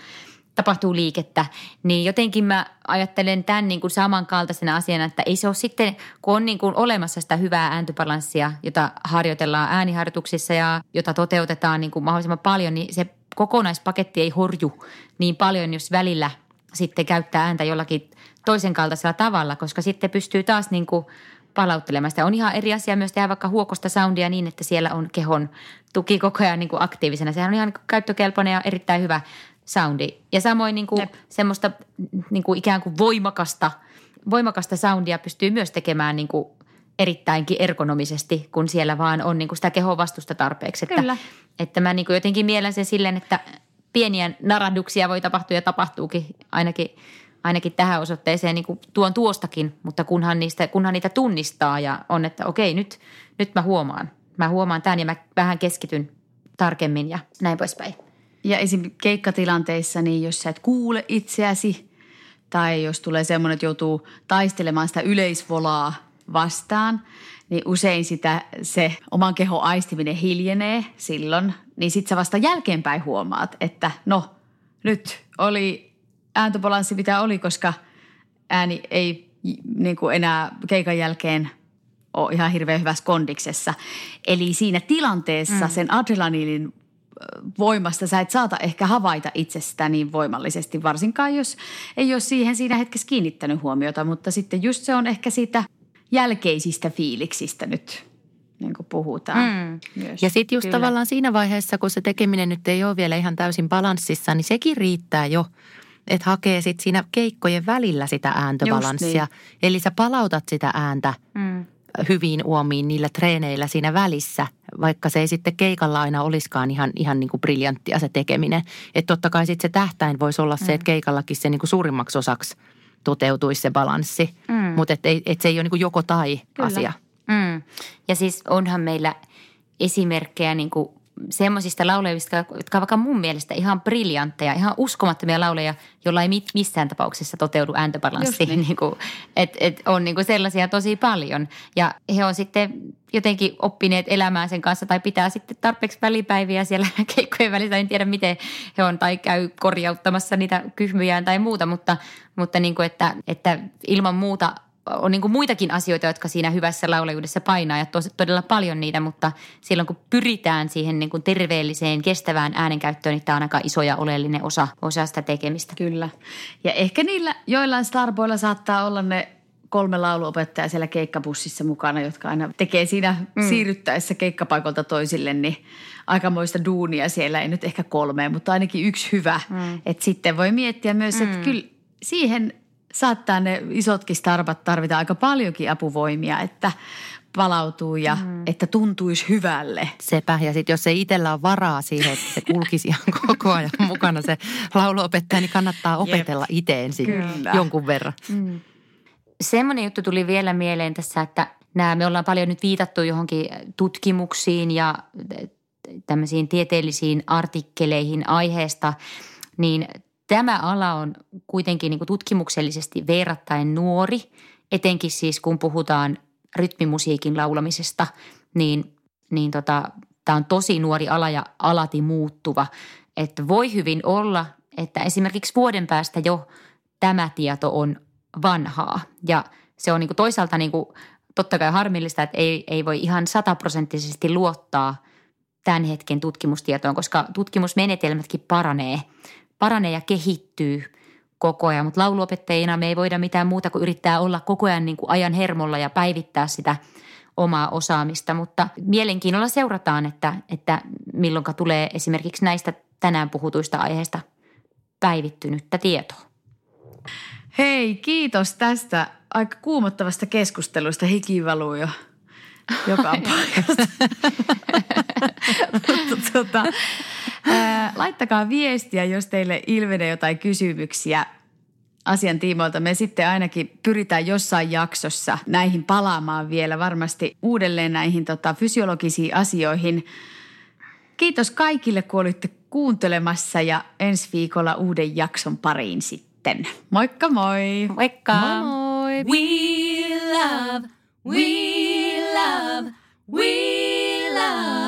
tapahtuu liikettä. Niin jotenkin mä ajattelen tämän niin kuin samankaltaisena asiana, että ei se ole sitten, kun on niin kuin olemassa sitä hyvää ääntöbalanssia, jota harjoitellaan ääniharjoituksissa ja jota toteutetaan niin kuin mahdollisimman paljon, niin se kokonaispaketti ei horju niin paljon, jos välillä sitten käyttää ääntä jollakin toisen kaltaisella tavalla, koska sitten pystyy taas niin kuin palauttelemaan sitä. On ihan eri asia myös tehdä vaikka huokosta soundia niin, että siellä on kehon tuki koko ajan niin kuin aktiivisena. Sehän on ihan niin käyttökelpoinen ja erittäin hyvä soundi. Ja samoin niin kuin semmoista niin kuin ikään kuin voimakasta, voimakasta soundia pystyy myös tekemään niin kuin erittäinkin ergonomisesti, kun siellä vaan on niin kuin sitä kehon vastusta tarpeeksi. Kyllä. Että, että mä niin kuin jotenkin mielen sen silleen, että pieniä narahduksia voi tapahtua ja tapahtuukin ainakin ainakin tähän osoitteeseen niin kuin tuon tuostakin, mutta kunhan, niistä, kunhan niitä tunnistaa ja on, että okei, nyt, nyt mä huomaan. Mä huomaan tämän ja mä vähän keskityn tarkemmin ja näin poispäin. Ja esim. Keikkatilanteissa, niin jos sä et kuule itseäsi tai jos tulee semmoinen, että joutuu taistelemaan sitä yleisvolaa vastaan, niin usein sitä se oman kehon aistiminen hiljenee silloin. Niin sit sä vasta jälkeenpäin huomaat, että no nyt oli ääntöbalanssi mitä oli, koska ääni ei niin kuin enää keikan jälkeen ole ihan hirveän hyvässä kondiksessa. Eli siinä tilanteessa mm. sen adrenaliinin voimasta sä et saata ehkä havaita itsestä niin voimallisesti, varsinkaan jos ei ole siihen siinä hetkessä kiinnittänyt huomiota, mutta sitten just se on ehkä siitä jälkeisistä fiiliksistä nyt niin kuin puhutaan. Mm. Myös. Ja sitten just Kyllä. tavallaan siinä vaiheessa, kun se tekeminen nyt ei ole vielä ihan täysin balanssissa, niin sekin riittää jo. Että hakee sitten siinä keikkojen välillä sitä ääntöbalanssia. Niin. Eli sä palautat sitä ääntä mm. hyviin uomiin niillä treeneillä siinä välissä, vaikka se ei sitten keikalla aina olisikaan ihan, ihan niin kuin briljanttia se tekeminen. Että totta kai sitten se tähtäin voisi olla mm. se, että keikallakin se niin kuin suurimmaksi osaksi toteutuisi se balanssi. Mm. Mutta et, et se ei ole niin kuin joko tai Kyllä. asia. Mm. Ja siis onhan meillä esimerkkejä niin kuin semmoisista laulajista, jotka vaikka mun mielestä ihan briljantteja, ihan uskomattomia lauleja, joilla ei missään tapauksessa toteudu ääntöbalanssi. Niin. Niin että et on niin kuin sellaisia tosi paljon. Ja he on sitten jotenkin oppineet elämään sen kanssa tai pitää sitten tarpeeksi välipäiviä siellä keikkojen välissä. En tiedä, miten he on tai käy korjauttamassa niitä kyhmyjään tai muuta, mutta, mutta niin kuin että, että ilman muuta on niin kuin muitakin asioita, jotka siinä hyvässä laulajuudessa painaa ja tos, todella paljon niitä, mutta silloin kun pyritään siihen niin kuin terveelliseen, kestävään äänenkäyttöön, niin tämä on aika iso ja oleellinen osa, osa sitä tekemistä. Kyllä. Ja ehkä niillä joillain starboilla saattaa olla ne kolme lauluopettajaa siellä keikkabussissa mukana, jotka aina tekee siinä mm. siirryttäessä keikkapaikolta toisille, niin aikamoista duunia siellä, ei nyt ehkä kolmea, mutta ainakin yksi hyvä. Mm. Että sitten voi miettiä myös, että mm. kyllä siihen saattaa ne isotkin starvat tarvita aika paljonkin apuvoimia, että palautuu ja mm. että tuntuisi hyvälle. Sepä, ja sitten jos ei itsellä ole varaa siihen, että se kulkisi ihan koko ajan mukana se lauluopettaja, niin kannattaa opetella itse ensin jonkun verran. Mm. Semmoinen juttu tuli vielä mieleen tässä, että nämä, me ollaan paljon nyt viitattu johonkin tutkimuksiin ja tämmöisiin tieteellisiin artikkeleihin aiheesta, niin tämä ala on kuitenkin niin kuin tutkimuksellisesti verrattain nuori, etenkin siis kun puhutaan rytmimusiikin laulamisesta, niin, niin tota, tämä on tosi nuori ala ja alati muuttuva. Että voi hyvin olla, että esimerkiksi vuoden päästä jo tämä tieto on vanhaa ja se on niin kuin toisaalta niin kuin totta kai harmillista, että ei, ei voi ihan sataprosenttisesti luottaa tämän hetken tutkimustietoon, koska tutkimusmenetelmätkin paranee, paranee ja kehittyy koko ajan. Mutta lauluopettajina me ei voida mitään muuta kuin yrittää olla koko ajan niin kuin ajan hermolla ja päivittää sitä omaa osaamista. Mutta mielenkiinnolla seurataan, että, että milloinka tulee esimerkiksi näistä tänään puhutuista aiheista päivittynyttä tietoa. Hei, kiitos tästä aika kuumottavasta keskustelusta. Hiki valuu jo joka paikasta. tuota, ää, laittakaa viestiä, jos teille ilmenee jotain kysymyksiä asian tiimoilta. Me sitten ainakin pyritään jossain jaksossa näihin palaamaan vielä varmasti uudelleen näihin tota, fysiologisiin asioihin. Kiitos kaikille, kun olitte kuuntelemassa ja ensi viikolla uuden jakson pariin sitten. Moikka moi! Moikka! Moi! We love, we love, we love.